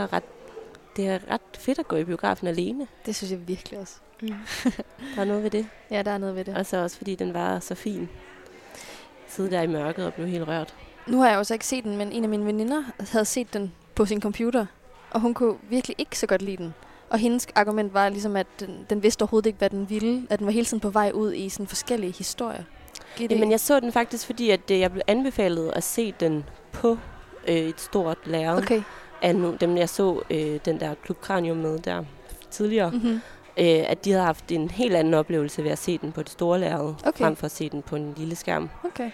er ret fedt at gå i biografen alene. Det synes jeg virkelig også. Mm. Der er noget ved det. Ja, der er noget ved det. Og så også fordi den var så fin. Sidde der i mørket og blev helt rørt. Nu har jeg jo så ikke set den, men en af mine veninder havde set den på sin computer. Og hun kunne virkelig ikke så godt lide den. Og hendes argument var ligesom, at den vidste overhovedet ikke, hvad den ville. At den var hele tiden på vej ud i sådan forskellige historier. Men jeg så den faktisk, fordi at jeg blev anbefalet at se den på et stort lærred. Okay. Af dem, jeg så den der Club Kranium med der tidligere. Mm-hmm. At de havde haft en helt anden oplevelse ved at se den på det store lærred, frem for at se den på en lille skærm. Okay.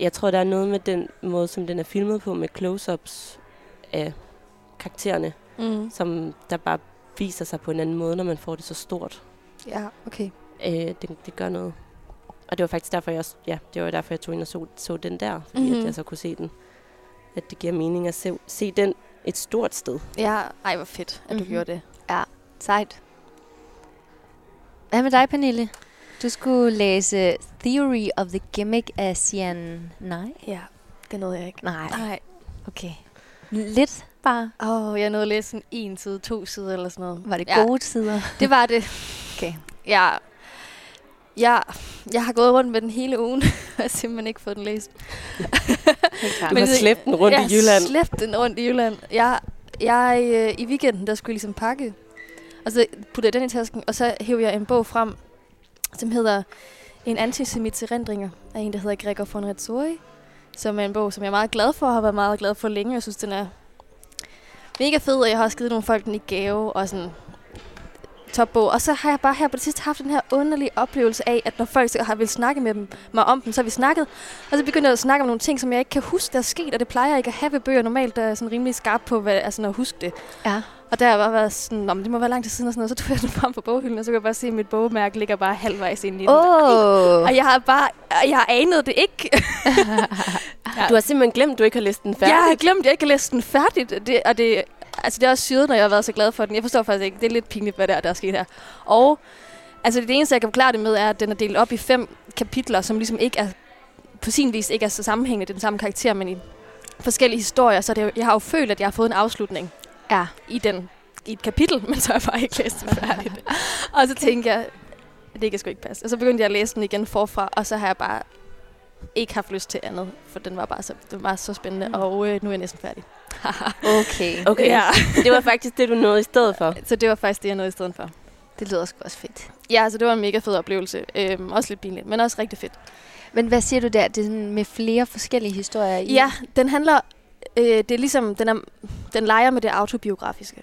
Jeg tror, der er noget med den måde, som den er filmet på, med close-ups af karaktererne, som der bare viser sig på en anden måde, når man får det så stort. Ja, okay. Det gør noget. Og det var faktisk derfor, jeg tog ind og så den der, fordi at jeg så kunne se den. At det giver mening at se den et stort sted. Ja, ej, hvor fedt, at du gjorde det. Ja, sejt. Hvad med dig, Pernille? Du skulle læse Theory of the Gimmick af Sian. Nej? Ja, det nåede jeg ikke. Nej. Okay. Lidt bare? Jeg nåede at læse sådan 1 side, 2 sider eller sådan noget. Var det gode sider? Det var det. Okay. Ja. Jeg har gået rundt med den hele ugen, og har simpelthen ikke fået den læst. Du har slæbt den rundt i Jylland. Jeg har slæbt den rundt i Jylland. Jeg i weekenden, der skulle jeg ligesom pakke. Og så puttede jeg den i tasken, og så hævde jeg en bog frem, som hedder En antisemits erindringer af en, der hedder Gregor von Retsori, som er en bog, som jeg er meget glad for, og har været meget glad for længe. Jeg synes, den er mega fed, og jeg har også givet nogle folk den i gave, og sådan topbog. Og så har jeg bare her på det sidste haft den her underlige oplevelse af, at når folk har ville snakke med mig om den, så har vi snakket. Og så begynder jeg at snakke om nogle ting, som jeg ikke kan huske, der er sket, og det plejer jeg ikke at have ved bøger. Normalt der er sådan rimelig skarp på, hvad, altså, at huske det. Ja. Og der har bare været sådan, det må være lang tid siden, og sådan noget. Så tog jeg den frem på boghylden, og så kan jeg bare se, at mit bogmærke ligger bare halvvejs inde i den. Og jeg har anet det ikke. Du har simpelthen glemt, du ikke har læst den færdigt. Jeg har glemt, jeg ikke har læst den færdigt, det er også syret, når jeg har været så glad for den. Jeg forstår faktisk ikke. Det er lidt pinligt, hvad der er sket her. Og altså det eneste, jeg kan forklare det med, er, at den er delt op i 5 kapitler, som ligesom ikke er, på sin vis ikke er så sammenhængende. Det er den samme karakter, men i forskellige historier. Så jeg har jo følt, at jeg har fået en afslutning i et kapitel, men så har jeg bare ikke læst det færdigt. Og så tænkte jeg, at det kan sgu ikke passe. Og så begyndte jeg at læse den igen forfra, og så har jeg bare ikke haft lyst til andet, for den var bare så spændende, og nu er jeg næsten færdig. Okay. Ja. Det var faktisk det, du nåede i stedet for. Så det var faktisk det, jeg nåede i stedet for. Det lyder sgu også fedt. Ja, altså det var en mega fed oplevelse. Også lidt pinligt, men også rigtig fedt. Men hvad siger du der? Det er sådan med flere forskellige historier i? Ja, den handler... det er ligesom... Den leger med det autobiografiske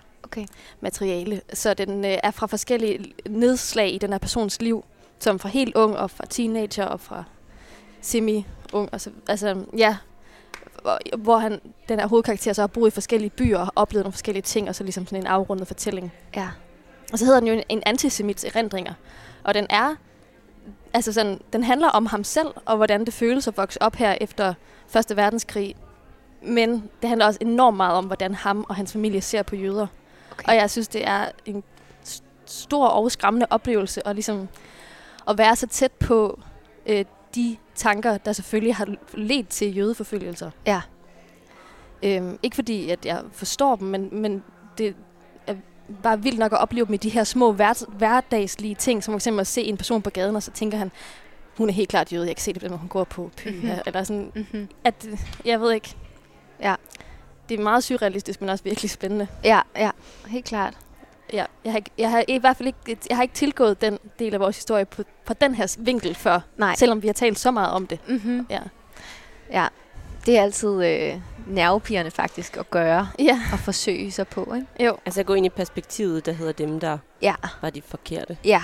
materiale. Så den er fra forskellige nedslag i den her persons liv, som fra helt ung og fra teenager og fra semi-ung. Og så, altså, ja... hvor den her hovedkarakter så har boet i forskellige byer og har oplevet nogle forskellige ting, og så ligesom sådan en afrundet fortælling. Ja. Og så hedder den jo en antisemits erindringer. Og den er, altså sådan, den handler om ham selv, og hvordan det føles at vokse op her efter 1. verdenskrig. Men det handler også enormt meget om, hvordan ham og hans familie ser på jøder. Okay. Og jeg synes, det er en stor og skræmmende oplevelse, og ligesom at være så tæt på de tanker, der selvfølgelig har ledt til jødeforfølgelser. Ja. Ikke fordi, at jeg forstår dem, men det er bare vildt nok at opleve dem i de her små hverdagslige ting, som for eksempel at se en person på gaden, og så tænker han, hun er helt klart jøde, jeg kan se det, når hun går på pyha, eller sådan, at, jeg ved ikke. Ja. Det er meget surrealistisk, men også virkelig spændende. Ja, helt klart. Ja, jeg har i hvert fald ikke, jeg har ikke tilgået den del af vores historie på den her vinkel før. Nej. Selvom vi har talt så meget om det. Mm-hmm. Ja, det er altid nervepirrende faktisk at gøre og forsøge sig på, ikke? Jo. Altså at gå ind i perspektivet, der hedder dem, der var de forkerte. Ja,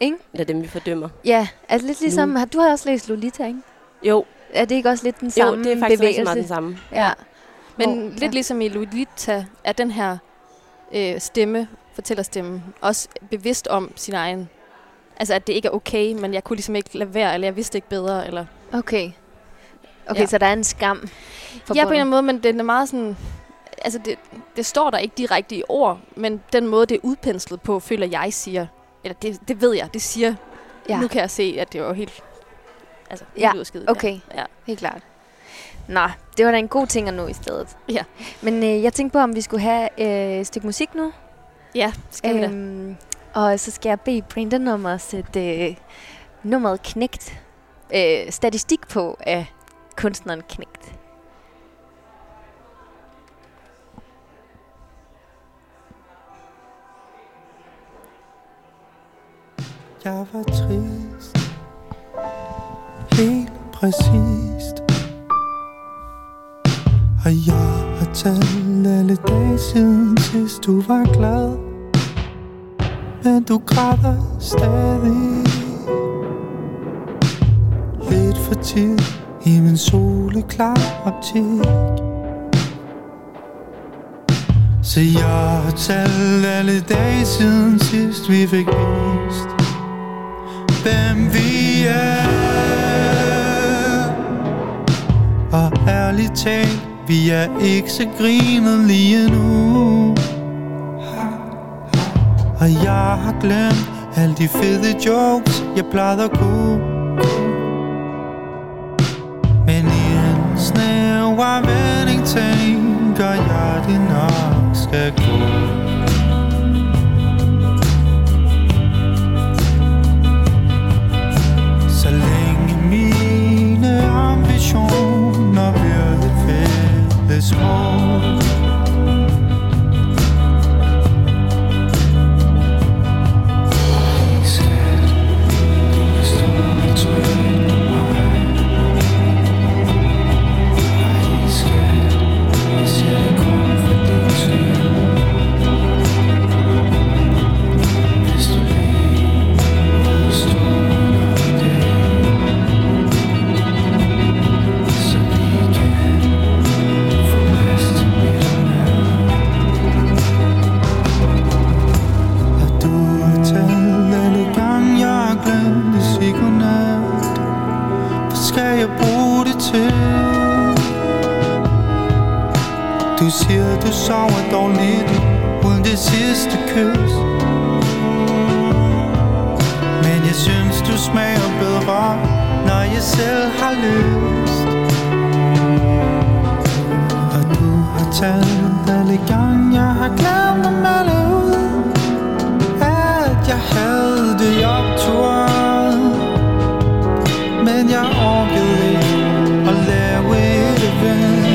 ikke? Eller dem, vi fordømmer. Ja, altså lidt ligesom, du har også læst Lolita, ikke? Jo. Er det ikke også lidt den samme bevægelse? Jo, det er faktisk rigtig meget den samme. Ja. Men lidt ligesom i Lolita er den her fortællerstemmen, også bevidst om sin egen... Altså, at det ikke er okay, men jeg kunne ligesom ikke lade være, eller jeg vidste ikke bedre, eller... Okay, så der er en skam forbundet. Ja, på en eller anden måde, men den er meget sådan... Altså, det står der ikke direkte i ord, men den måde, det er udpenslet på, føler jeg siger... Eller det ved jeg, det siger... Ja. Nu kan jeg se, at det var helt... Altså, helt udskidt. Okay, ja. Helt klart. Nå, det var da en god ting at nå i stedet. Ja. Men jeg tænkte på, om vi skulle have et stykke musik nu. Ja, skal vi da. Og så skal jeg bede Brandon om at sætte nummeret Knægt statistik på af kunstneren Knægt. Jeg var trist, helt præcist, og jeg har talt alle dage siden sidst du var glad. Men du græder stadig lidt for tid i min soleklar optik. Så jeg har talt alle dage siden sidst vi fik vist, hvem vi er. Og ærligt talt, vi er ikke så grinet lige nu. Og jeg har glemt alle de fede jokes, jeg plejede at kunne. Men i en snæver vending tænker jeg, det nok skal gå. Så længe mine ambitioner bliver et fælles mål, sover dårligt uden det sidste kys. Men jeg synes du smager bedre, når jeg selv har lyst. Og du har talt alle gange jeg har glemt at melde ud, at jeg havde det i opturen. Men jeg orkede ikke at lave et event.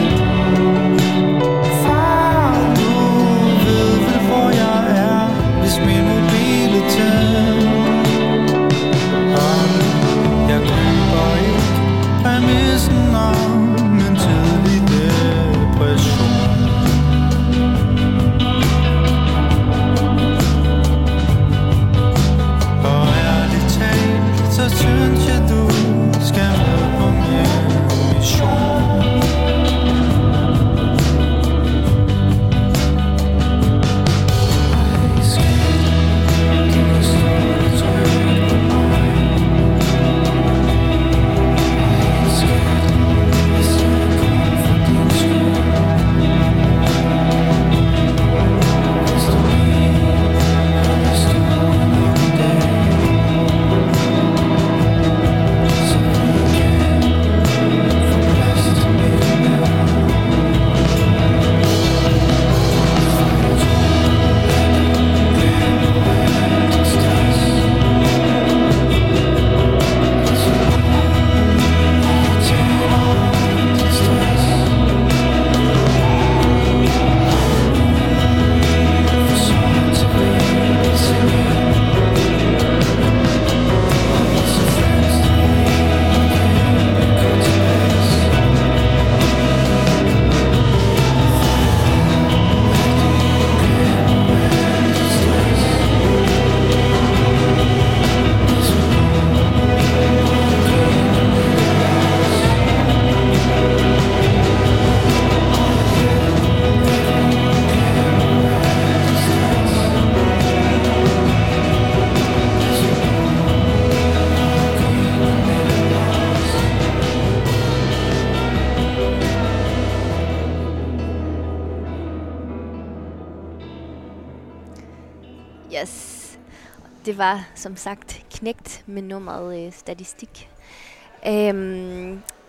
Det var som sagt knægt med nummeret statistik.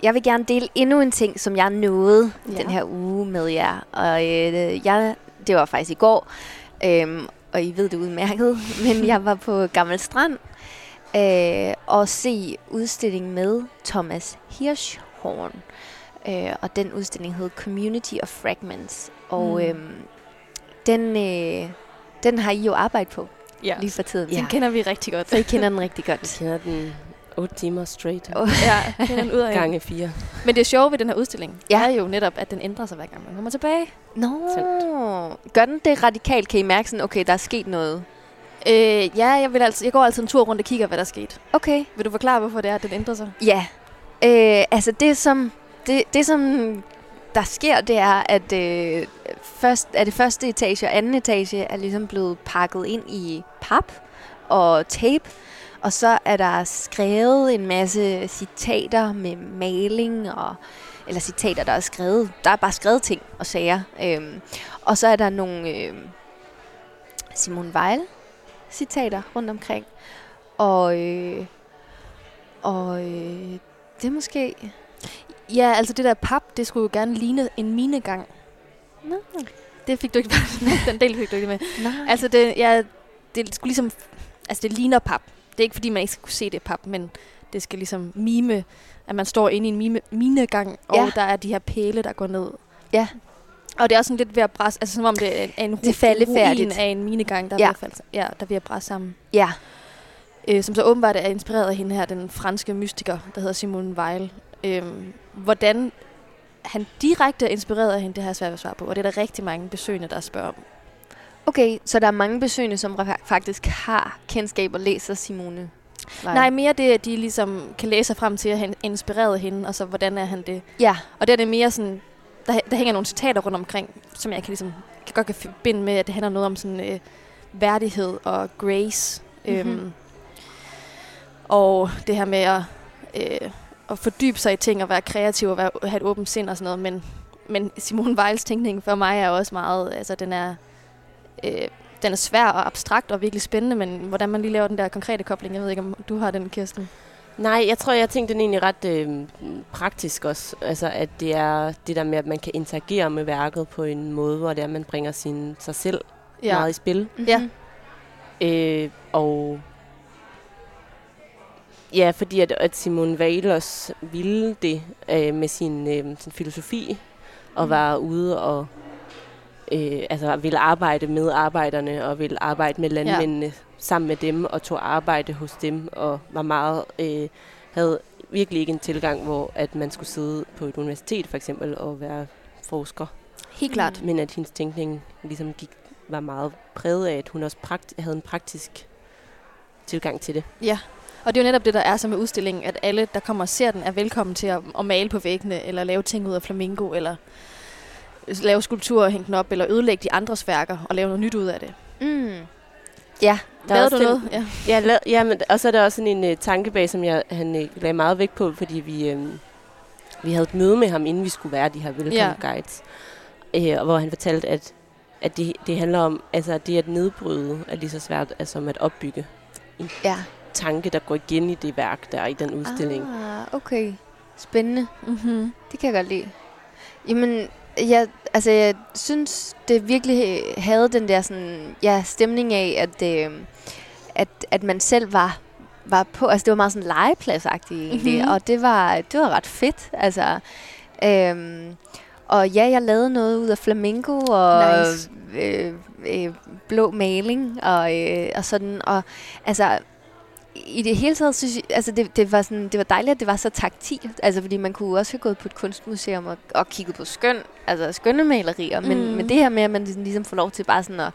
Jeg vil gerne dele endnu en ting, som jeg nåede den her uge med jer. Og det var faktisk i går, og I ved det udmærket, men jeg var på Gammel Strand og se udstilling med Thomas Hirschhorn. Og den udstilling hed Community of Fragments. Og den har I jo arbejdet på. Ja. Lige for tiden. Ja. Den kender vi rigtig godt. Så I kender den rigtig godt. Vi kender den 8 timer straight. Ja, kender den ud af gange 4. Men det sjove ved den her udstilling er jo netop, at den ændrer sig hver gang man kommer tilbage. Gør den det radikalt? Kan I mærke sådan, okay, der er sket noget? Jeg går altid en tur rundt og kigger, hvad der er sket. Okay. Vil du forklare, hvorfor det er, at den ændrer sig? Ja. Altså det som der sker, det er, at første etage og anden etage er ligesom blevet pakket ind i pap og tape. Og så er der skrevet en masse citater med maling, eller citater, der er skrevet. Der er bare skrevet ting og sager. Og så er der nogle Simone Weil citater rundt omkring. Og det er måske... Ja, altså det der pap, det skulle jo gerne ligne en minegang. Nej. Det fik du ikke med. Den del fik du ikke med. Nej. Altså det skulle ligesom... Altså det ligner pap. Det er ikke fordi, man ikke skal kunne se det pap, men det skal ligesom mime, at man står inde i en minegang, og der er de her pæle, der går ned. Ja. Og det er også sådan lidt ved at bræsse, altså som om det er en ruin af en minegang, der er ved at bræsse sammen. Ja. Som så åbenbart er inspireret af hende her, den franske mystiker, der hedder Simone Weil. Hvordan han direkte er inspireret af hende, det har jeg svært ved at svare på, og det er der rigtig mange besøgende, der spørger om. Okay, så der er mange besøgende, som faktisk har kendskab og læser Simone Weil. Nej, mere det, at de ligesom kan læse frem til, at han inspirerede hende, og så hvordan er han det. Ja. Og der er det mere sådan, der hænger nogle citater rundt omkring, som jeg kan godt forbinde med, at det handler noget om sådan værdighed og grace. Og det her med at fordybe sig i ting, og være kreativ, og have et åbent sind og sådan noget. Men Simone Weils tænkning for mig er også meget, altså den er svær og abstrakt og virkelig spændende, men hvordan man lige laver den der konkrete kobling, jeg ved ikke, om du har den, Kirsten? Nej, jeg tror, jeg tænkte den egentlig ret praktisk også. Altså, at det er det der med, at man kan interagere med værket på en måde, hvor det er, man bringer sig selv meget i spil. Mm-hmm. Og ja, fordi at Simone Weil også ville det med sin filosofi, og var ude og altså ville arbejde med arbejderne og ville arbejde med landmændene sammen med dem og tog arbejde hos dem og var meget havde virkelig ikke en tilgang, hvor at man skulle sidde på et universitet for eksempel og være forsker. Helt klart. Men at hendes tænkning ligesom var meget præget af, at hun også havde en praktisk tilgang til det. Ja, og det er jo netop det, der er så med udstillingen, at alle, der kommer og ser den, er velkommen til at male på væggene eller lave ting ud af flamingo eller lave skulpturer og hænge den op, eller ødelægge de andres værker og lave noget nyt ud af det. Mm. Ja. Lavede du noget? Og så er der også sådan en tanke bag, som han lagde meget vægt på, fordi vi havde et møde med ham, inden vi skulle være de her welcome guides. Hvor han fortalte, at det handler om, altså det at nedbryde er lige så svært som at opbygge en tanke, der går igen i det værk, der er i den udstilling. Ah, okay. Spændende. Mm-hmm. Det kan jeg godt lide. Jamen, jeg synes, det virkelig havde den der sådan, stemning af, at man selv var på. Altså, det var meget sådan legepladsagtigt egentlig, og det var ret fedt. Altså, og jeg lavede noget ud af flamingo og nice. Blå maling og sådan. Og altså, i det hele taget, synes jeg, altså det var dejligt, at det var så taktilt, altså fordi man kunne også have gået på et kunstmuseum og kigget på skønne malerier, men det her med, at man ligesom får lov til bare sådan at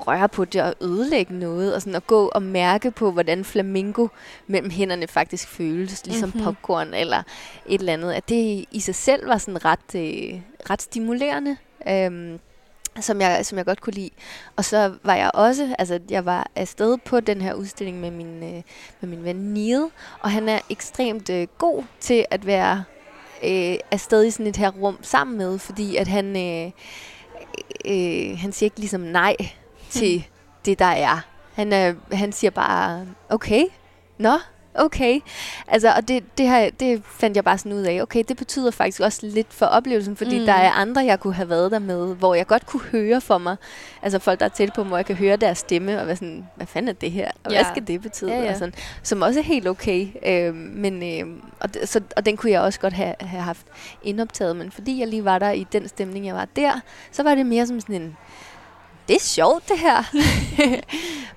røre på det og ødelægge noget, og sådan at gå og mærke på, hvordan flamingo mellem hænderne faktisk føles, ligesom popcorn eller et eller andet, at det i sig selv var sådan ret stimulerende, som jeg godt kunne lide. Og så var jeg også, altså jeg var afsted på den her udstilling med min ven Niel, og han er ekstremt god til at være afsted i sådan et her rum sammen med, fordi at han siger ikke ligesom nej til det, der er. Han siger bare, okay, nå, okay. Altså, og det fandt jeg bare sådan ud af. Okay, det betyder faktisk også lidt for oplevelsen, fordi der er andre, jeg kunne have været der med, hvor jeg godt kunne høre for mig. Altså folk, der er tæt på mig, jeg kan høre deres stemme, og være sådan, hvad fanden er det her? Og hvad skal det betyde? Ja. Og sådan, som også er helt okay. Men den kunne jeg også godt have haft indoptaget, men fordi jeg lige var der i den stemning, jeg var der, så var det mere som sådan en, det er sjovt det her.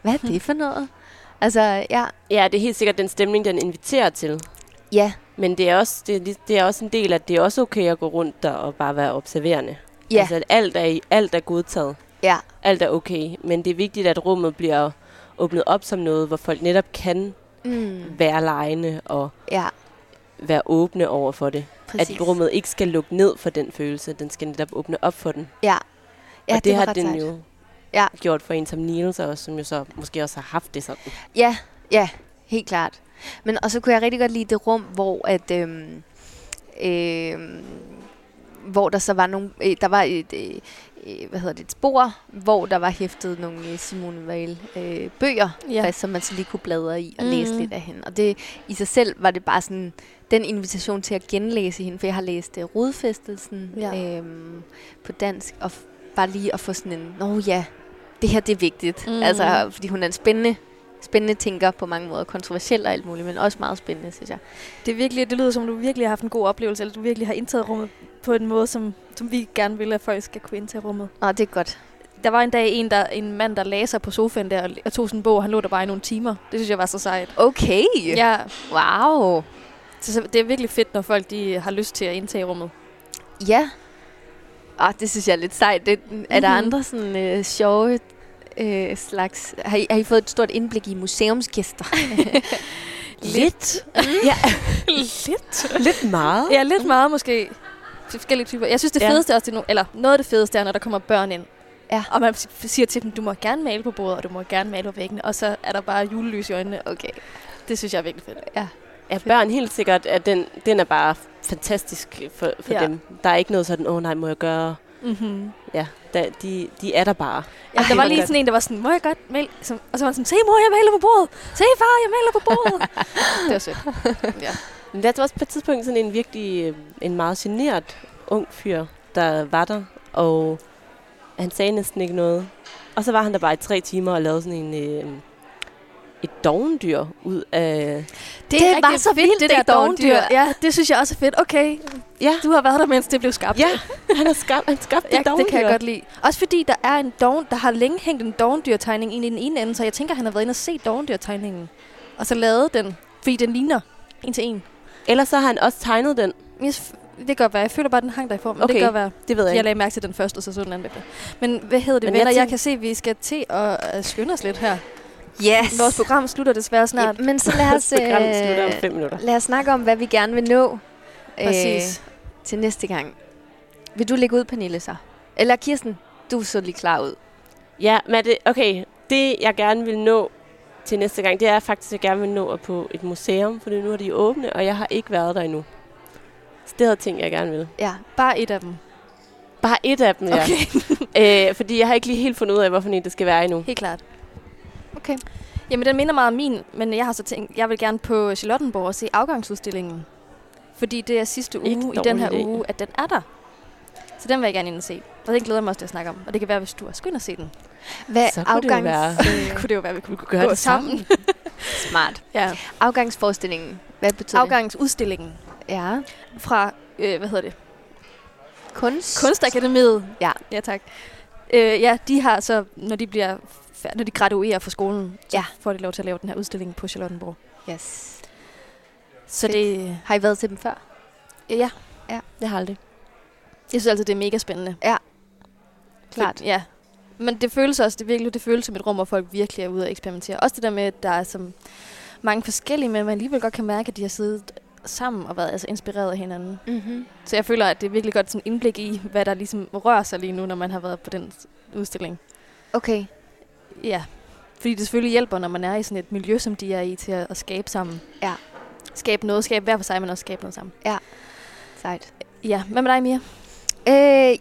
Hvad er det for noget? Altså, ja, det er helt sikkert den stemning, den inviterer til. Ja. Men det er også en del af, at det er også okay at gå rundt der og bare være observerende. Ja. Altså, alt er godtaget. Ja. Alt er okay. Men det er vigtigt, at rummet bliver åbnet op som noget, hvor folk netop kan være legende og være åbne over for det. Præcis. At rummet ikke skal lukke ned for den følelse, den skal netop åbne op for den. Ja. Ja, og det har den sejt. Jo ja. Gjort for en som Niels også, som jo så måske også har haft det sådan. Ja, ja, helt klart. Men og så kunne jeg rigtig godt lide det rum, hvor at hvor der så var nogle, der var et et spor, hvor der var hæftet nogle Simone Weil bøger, ja. Som man så lige kunne bladre i og læse lidt af hende. Og det i sig selv var det bare sådan den invitation til at genlæse hende, for jeg har læst Rodfæstelsen ja. På dansk og bare lige at få sådan en, nå ja, det her det er vigtigt, altså fordi hun er en spændende tænker på mange måder, kontroversiel og alt muligt, men også meget spændende, synes jeg. Det er virkelig, det lyder som, du virkelig har haft en god oplevelse, eller du virkelig har indtaget rummet på en måde, som vi gerne vil, at folk skal kunne indtage rummet. Åh, det er godt. Der var en dag en mand, der lagde sig på sofaen der og tog sin bog, og han lå der bare i nogle timer. Det synes jeg var så sejt. Okay. Ja. Wow. Så det er virkelig fedt, når folk de har lyst til at indtage rummet. Ja. Åh, det synes jeg er lidt sejt. Det, er der andre sådan sjove slags... Har I fået et stort indblik i museumsgæster? Lidt. Ja. Lidt. Lidt meget. Ja, lidt meget måske. Forskellige typer. Jeg synes, det fedeste er også, noget af det fedeste er, når der kommer børn ind. Ja. Og man siger til dem, du må gerne male på bordet, og du må gerne male på væggene. Og så er der bare julelys i øjnene. Okay. Det synes jeg er virkelig fedt. Ja. Er børn helt sikkert, at den er bare fantastisk for dem. Der er ikke noget sådan, nej, må jeg gøre... Mm-hmm. Ja, de er der bare. Ja, der var lige sådan en, der var sådan, må jeg godt male? Og så var han sådan, se mor, jeg maler på bordet. Se far, jeg maler på bordet. Det var sødt. Ja. Men der var også på et tidspunkt sådan en meget genert ung fyr, der var der. Og han sagde næsten ikke noget. Og så var han der bare i 3 timer og lavede sådan et dovendyr ud af... Det var så vildt, det der dovendyr. Ja, det synes jeg også er fedt. Okay, ja. Du har været der, mens det blev skabt. Ja, han har skabt det dovendyr. Det kan jeg godt lide. Også fordi der er en doven, der har længe hængt en dovendyrtegning ind i den ene ende, så jeg tænker, han har været inde og set dovendyrtegningen, og så lavet den, fordi den ligner en til en. Ellers så har han også tegnet den. Det kan godt være. Jeg føler bare, den hang der i form. Okay, det kan være. Det ved jeg ikke. Jeg lagde mærke til den første, og så den anden bagved. Men hvad hedder det, venner? Jeg kan se, at vi skal til at skynde os lidt her. Yes. Vores program slutter desværre snart. Ja, men så lad os, slutter om 5 minutter. Lad os snakke om, hvad vi gerne vil nå til næste gang. Vil du lægge ud, Pernille, så? Eller Kirsten, du så lige klar ud. Ja, men det jeg gerne vil nå til næste gang, det er faktisk, at jeg gerne vil nå på et museum, for nu er de åbne, og jeg har ikke været der endnu. Så det er ting, jeg gerne vil. Ja, bare et af dem. Bare et af dem, ja. Okay. Fordi jeg har ikke lige helt fundet ud af, hvorfor det skal være endnu. Helt klart. Okay. Jamen, den minder meget om min, men jeg har så tænkt, jeg vil gerne på Charlottenborg og se afgangsudstillingen. Fordi det er sidste uge i den her uge, at den er der. Så den vil jeg gerne ind og se. Og den glæder jeg mig også til at snakke om. Og det kan være, hvis du er skøn at se den. Så kunne det jo være, at vi kunne gøre det sammen. Smart. Ja. Afgangsforestillingen. Hvad betyder det? Afgangsudstillingen. Ja. Fra, Kunstakademiet. Ja. Ja, tak. Ja, de har så, når de graduerer fra skolen, så får de lov til at lave den her udstilling på Charlottenborg. Yes. Så det... Har I været til dem før? Ja. Ja, det har aldrig. Jeg synes altid, det er mega spændende. Ja. Klart. Ja. Men det føles også, det føles som et rum, hvor folk virkelig er ude og eksperimentere. Også det der med, at der er så mange forskellige, men man alligevel godt kan mærke, at de har siddet sammen og været inspireret af hinanden. Mm-hmm. Så jeg føler, at det er virkelig godt sådan indblik i, hvad der ligesom rører sig lige nu, når man har været på den udstilling. Okay. Ja, fordi det selvfølgelig hjælper, når man er i sådan et miljø, som de er i, til at skabe sammen. Ja. Skabe noget, skabe hver for sig, men også skabe noget sammen. Ja, sejt. Ja, hvad med dig, Mia?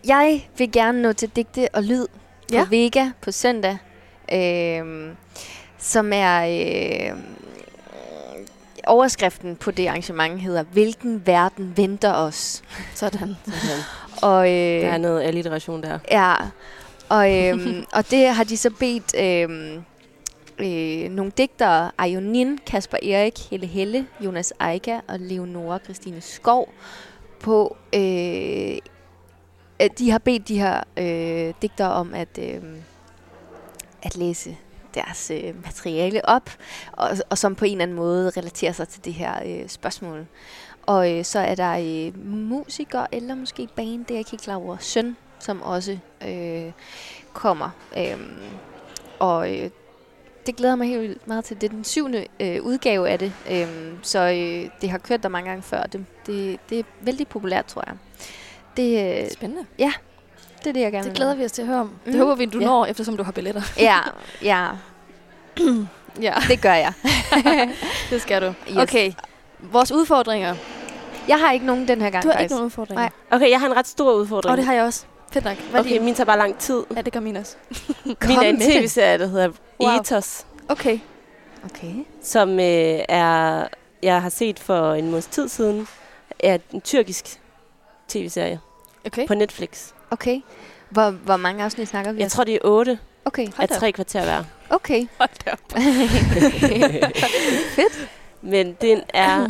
Jeg vil gerne nå til digte og lyd på Vega på søndag, som er... Overskriften på det arrangement hedder, hvilken verden venter os? Sådan. Og, der er noget alliteration der. Ja, og det har de så bedt nogle digtere, Ayonin, Kasper Erik, Helle, Jonas Eika og Leonora Christine Skov på. De har bedt de her digtere om at læse deres materiale op, og som på en eller anden måde relaterer sig til det her spørgsmål. Og så er der musikere, eller måske band, det er jeg ikke helt klar over, Søn, som også kommer. Og det glæder mig helt meget til. Det er den 7. udgave af det, så det har kørt der mange gange før. Det er vældig populært, tror jeg. Det spændende. Ja, det er det, jeg gerne vil. Det glæder vi os til at høre om. Mm. Det håber vi, du når, eftersom du har billetter. Ja. Ja. Det gør jeg. Det skal du. Yes. Okay, vores udfordringer. Jeg har ikke nogen den her gang. Du har ikke nogen udfordringer? Nej. Okay, jeg har en ret stor udfordring. Og det har jeg også. Fedt nok. Okay, min tager bare lang tid. Ja, det gør min også. Min er en tv-serie, der hedder Ethos. Okay. Som jeg har set for en måneds tid siden, er en tyrkisk tv-serie på Netflix. Okay. Hvor mange afsnit snakker vi? Jeg tror, det er 8. Okay. Af 3 kvarter hver. Okay. Hold da op. Fedt. Men den er...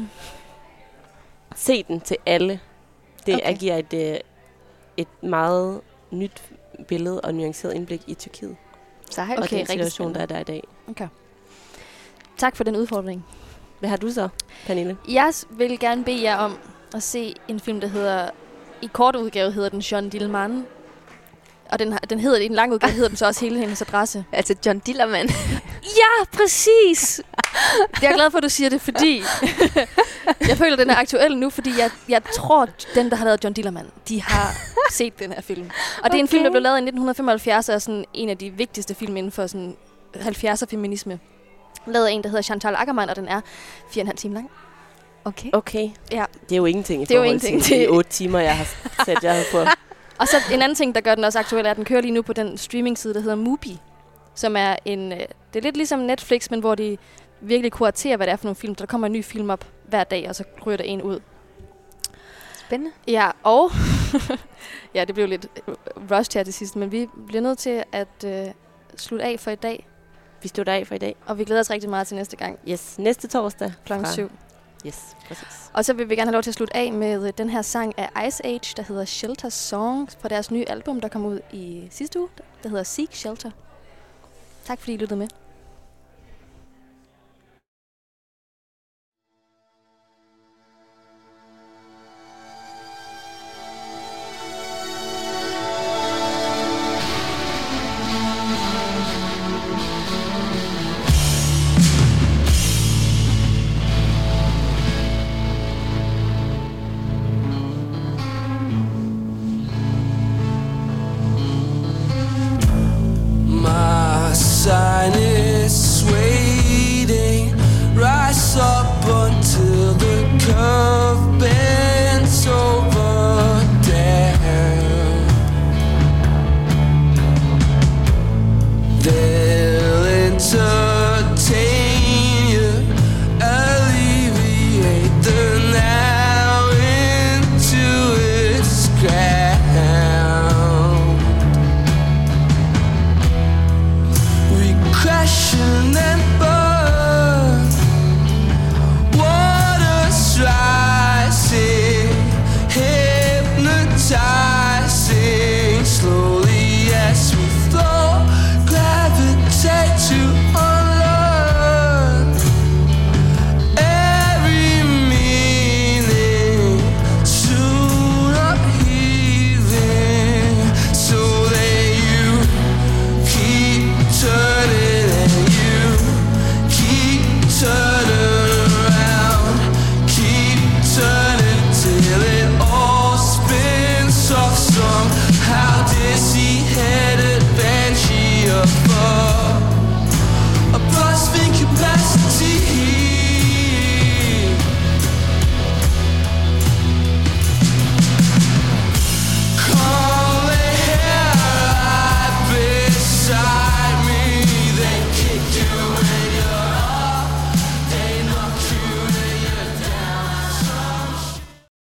Se den til alle. Det giver et meget nyt billede og nuanceret indblik i Tyrkiet. Sejt. Og den situation, der er der i dag. Okay. Tak for den udfordring. Hvad har du så, Pernille? Jeg vil gerne bede jer om at se en film, der hedder... I kort udgave hedder den John Dillermand. Og den hedder i en lang udgave hedder den så også hele hendes adresse. Altså John Dillermand. Ja, præcis! Jeg er glad for, at du siger det, fordi jeg føler, den er aktuel nu, fordi jeg tror, dem, der har lavet John Dillermand, de har set den her film. Og det er en film, der blev lavet i 1975, og er sådan en af de vigtigste film inden for sådan 70'er feminisme. Lavet af en, der hedder Chantal Ackermann, og den er 4,5 timer lang. Okay. Ja. Det er jo ingenting i forhold til de 8 timer, jeg har sat jer på. Og så en anden ting, der gør den også aktuel, er, at den kører lige nu på den streaming-side, der hedder Mubi, som er en... Det er lidt ligesom Netflix, men hvor de virkelig kuraterer, hvad det er for nogle film. Der kommer en ny film op hver dag, og så ryger der en ud. Spændende. Ja, og... ja, det blev lidt rushed her til sidst, men vi bliver nødt til at slutte af for i dag. Vi slutter af for i dag. Og vi glæder os rigtig meget til næste gang. Yes, næste torsdag. Klokken 7. Yes, præcis. Og så vil vi gerne have lov til at slutte af med den her sang af Ice Age, der hedder Shelter Song, fra deres nye album, der kom ud i sidste uge, der hedder Seek Shelter. Tak fordi I lyttede med.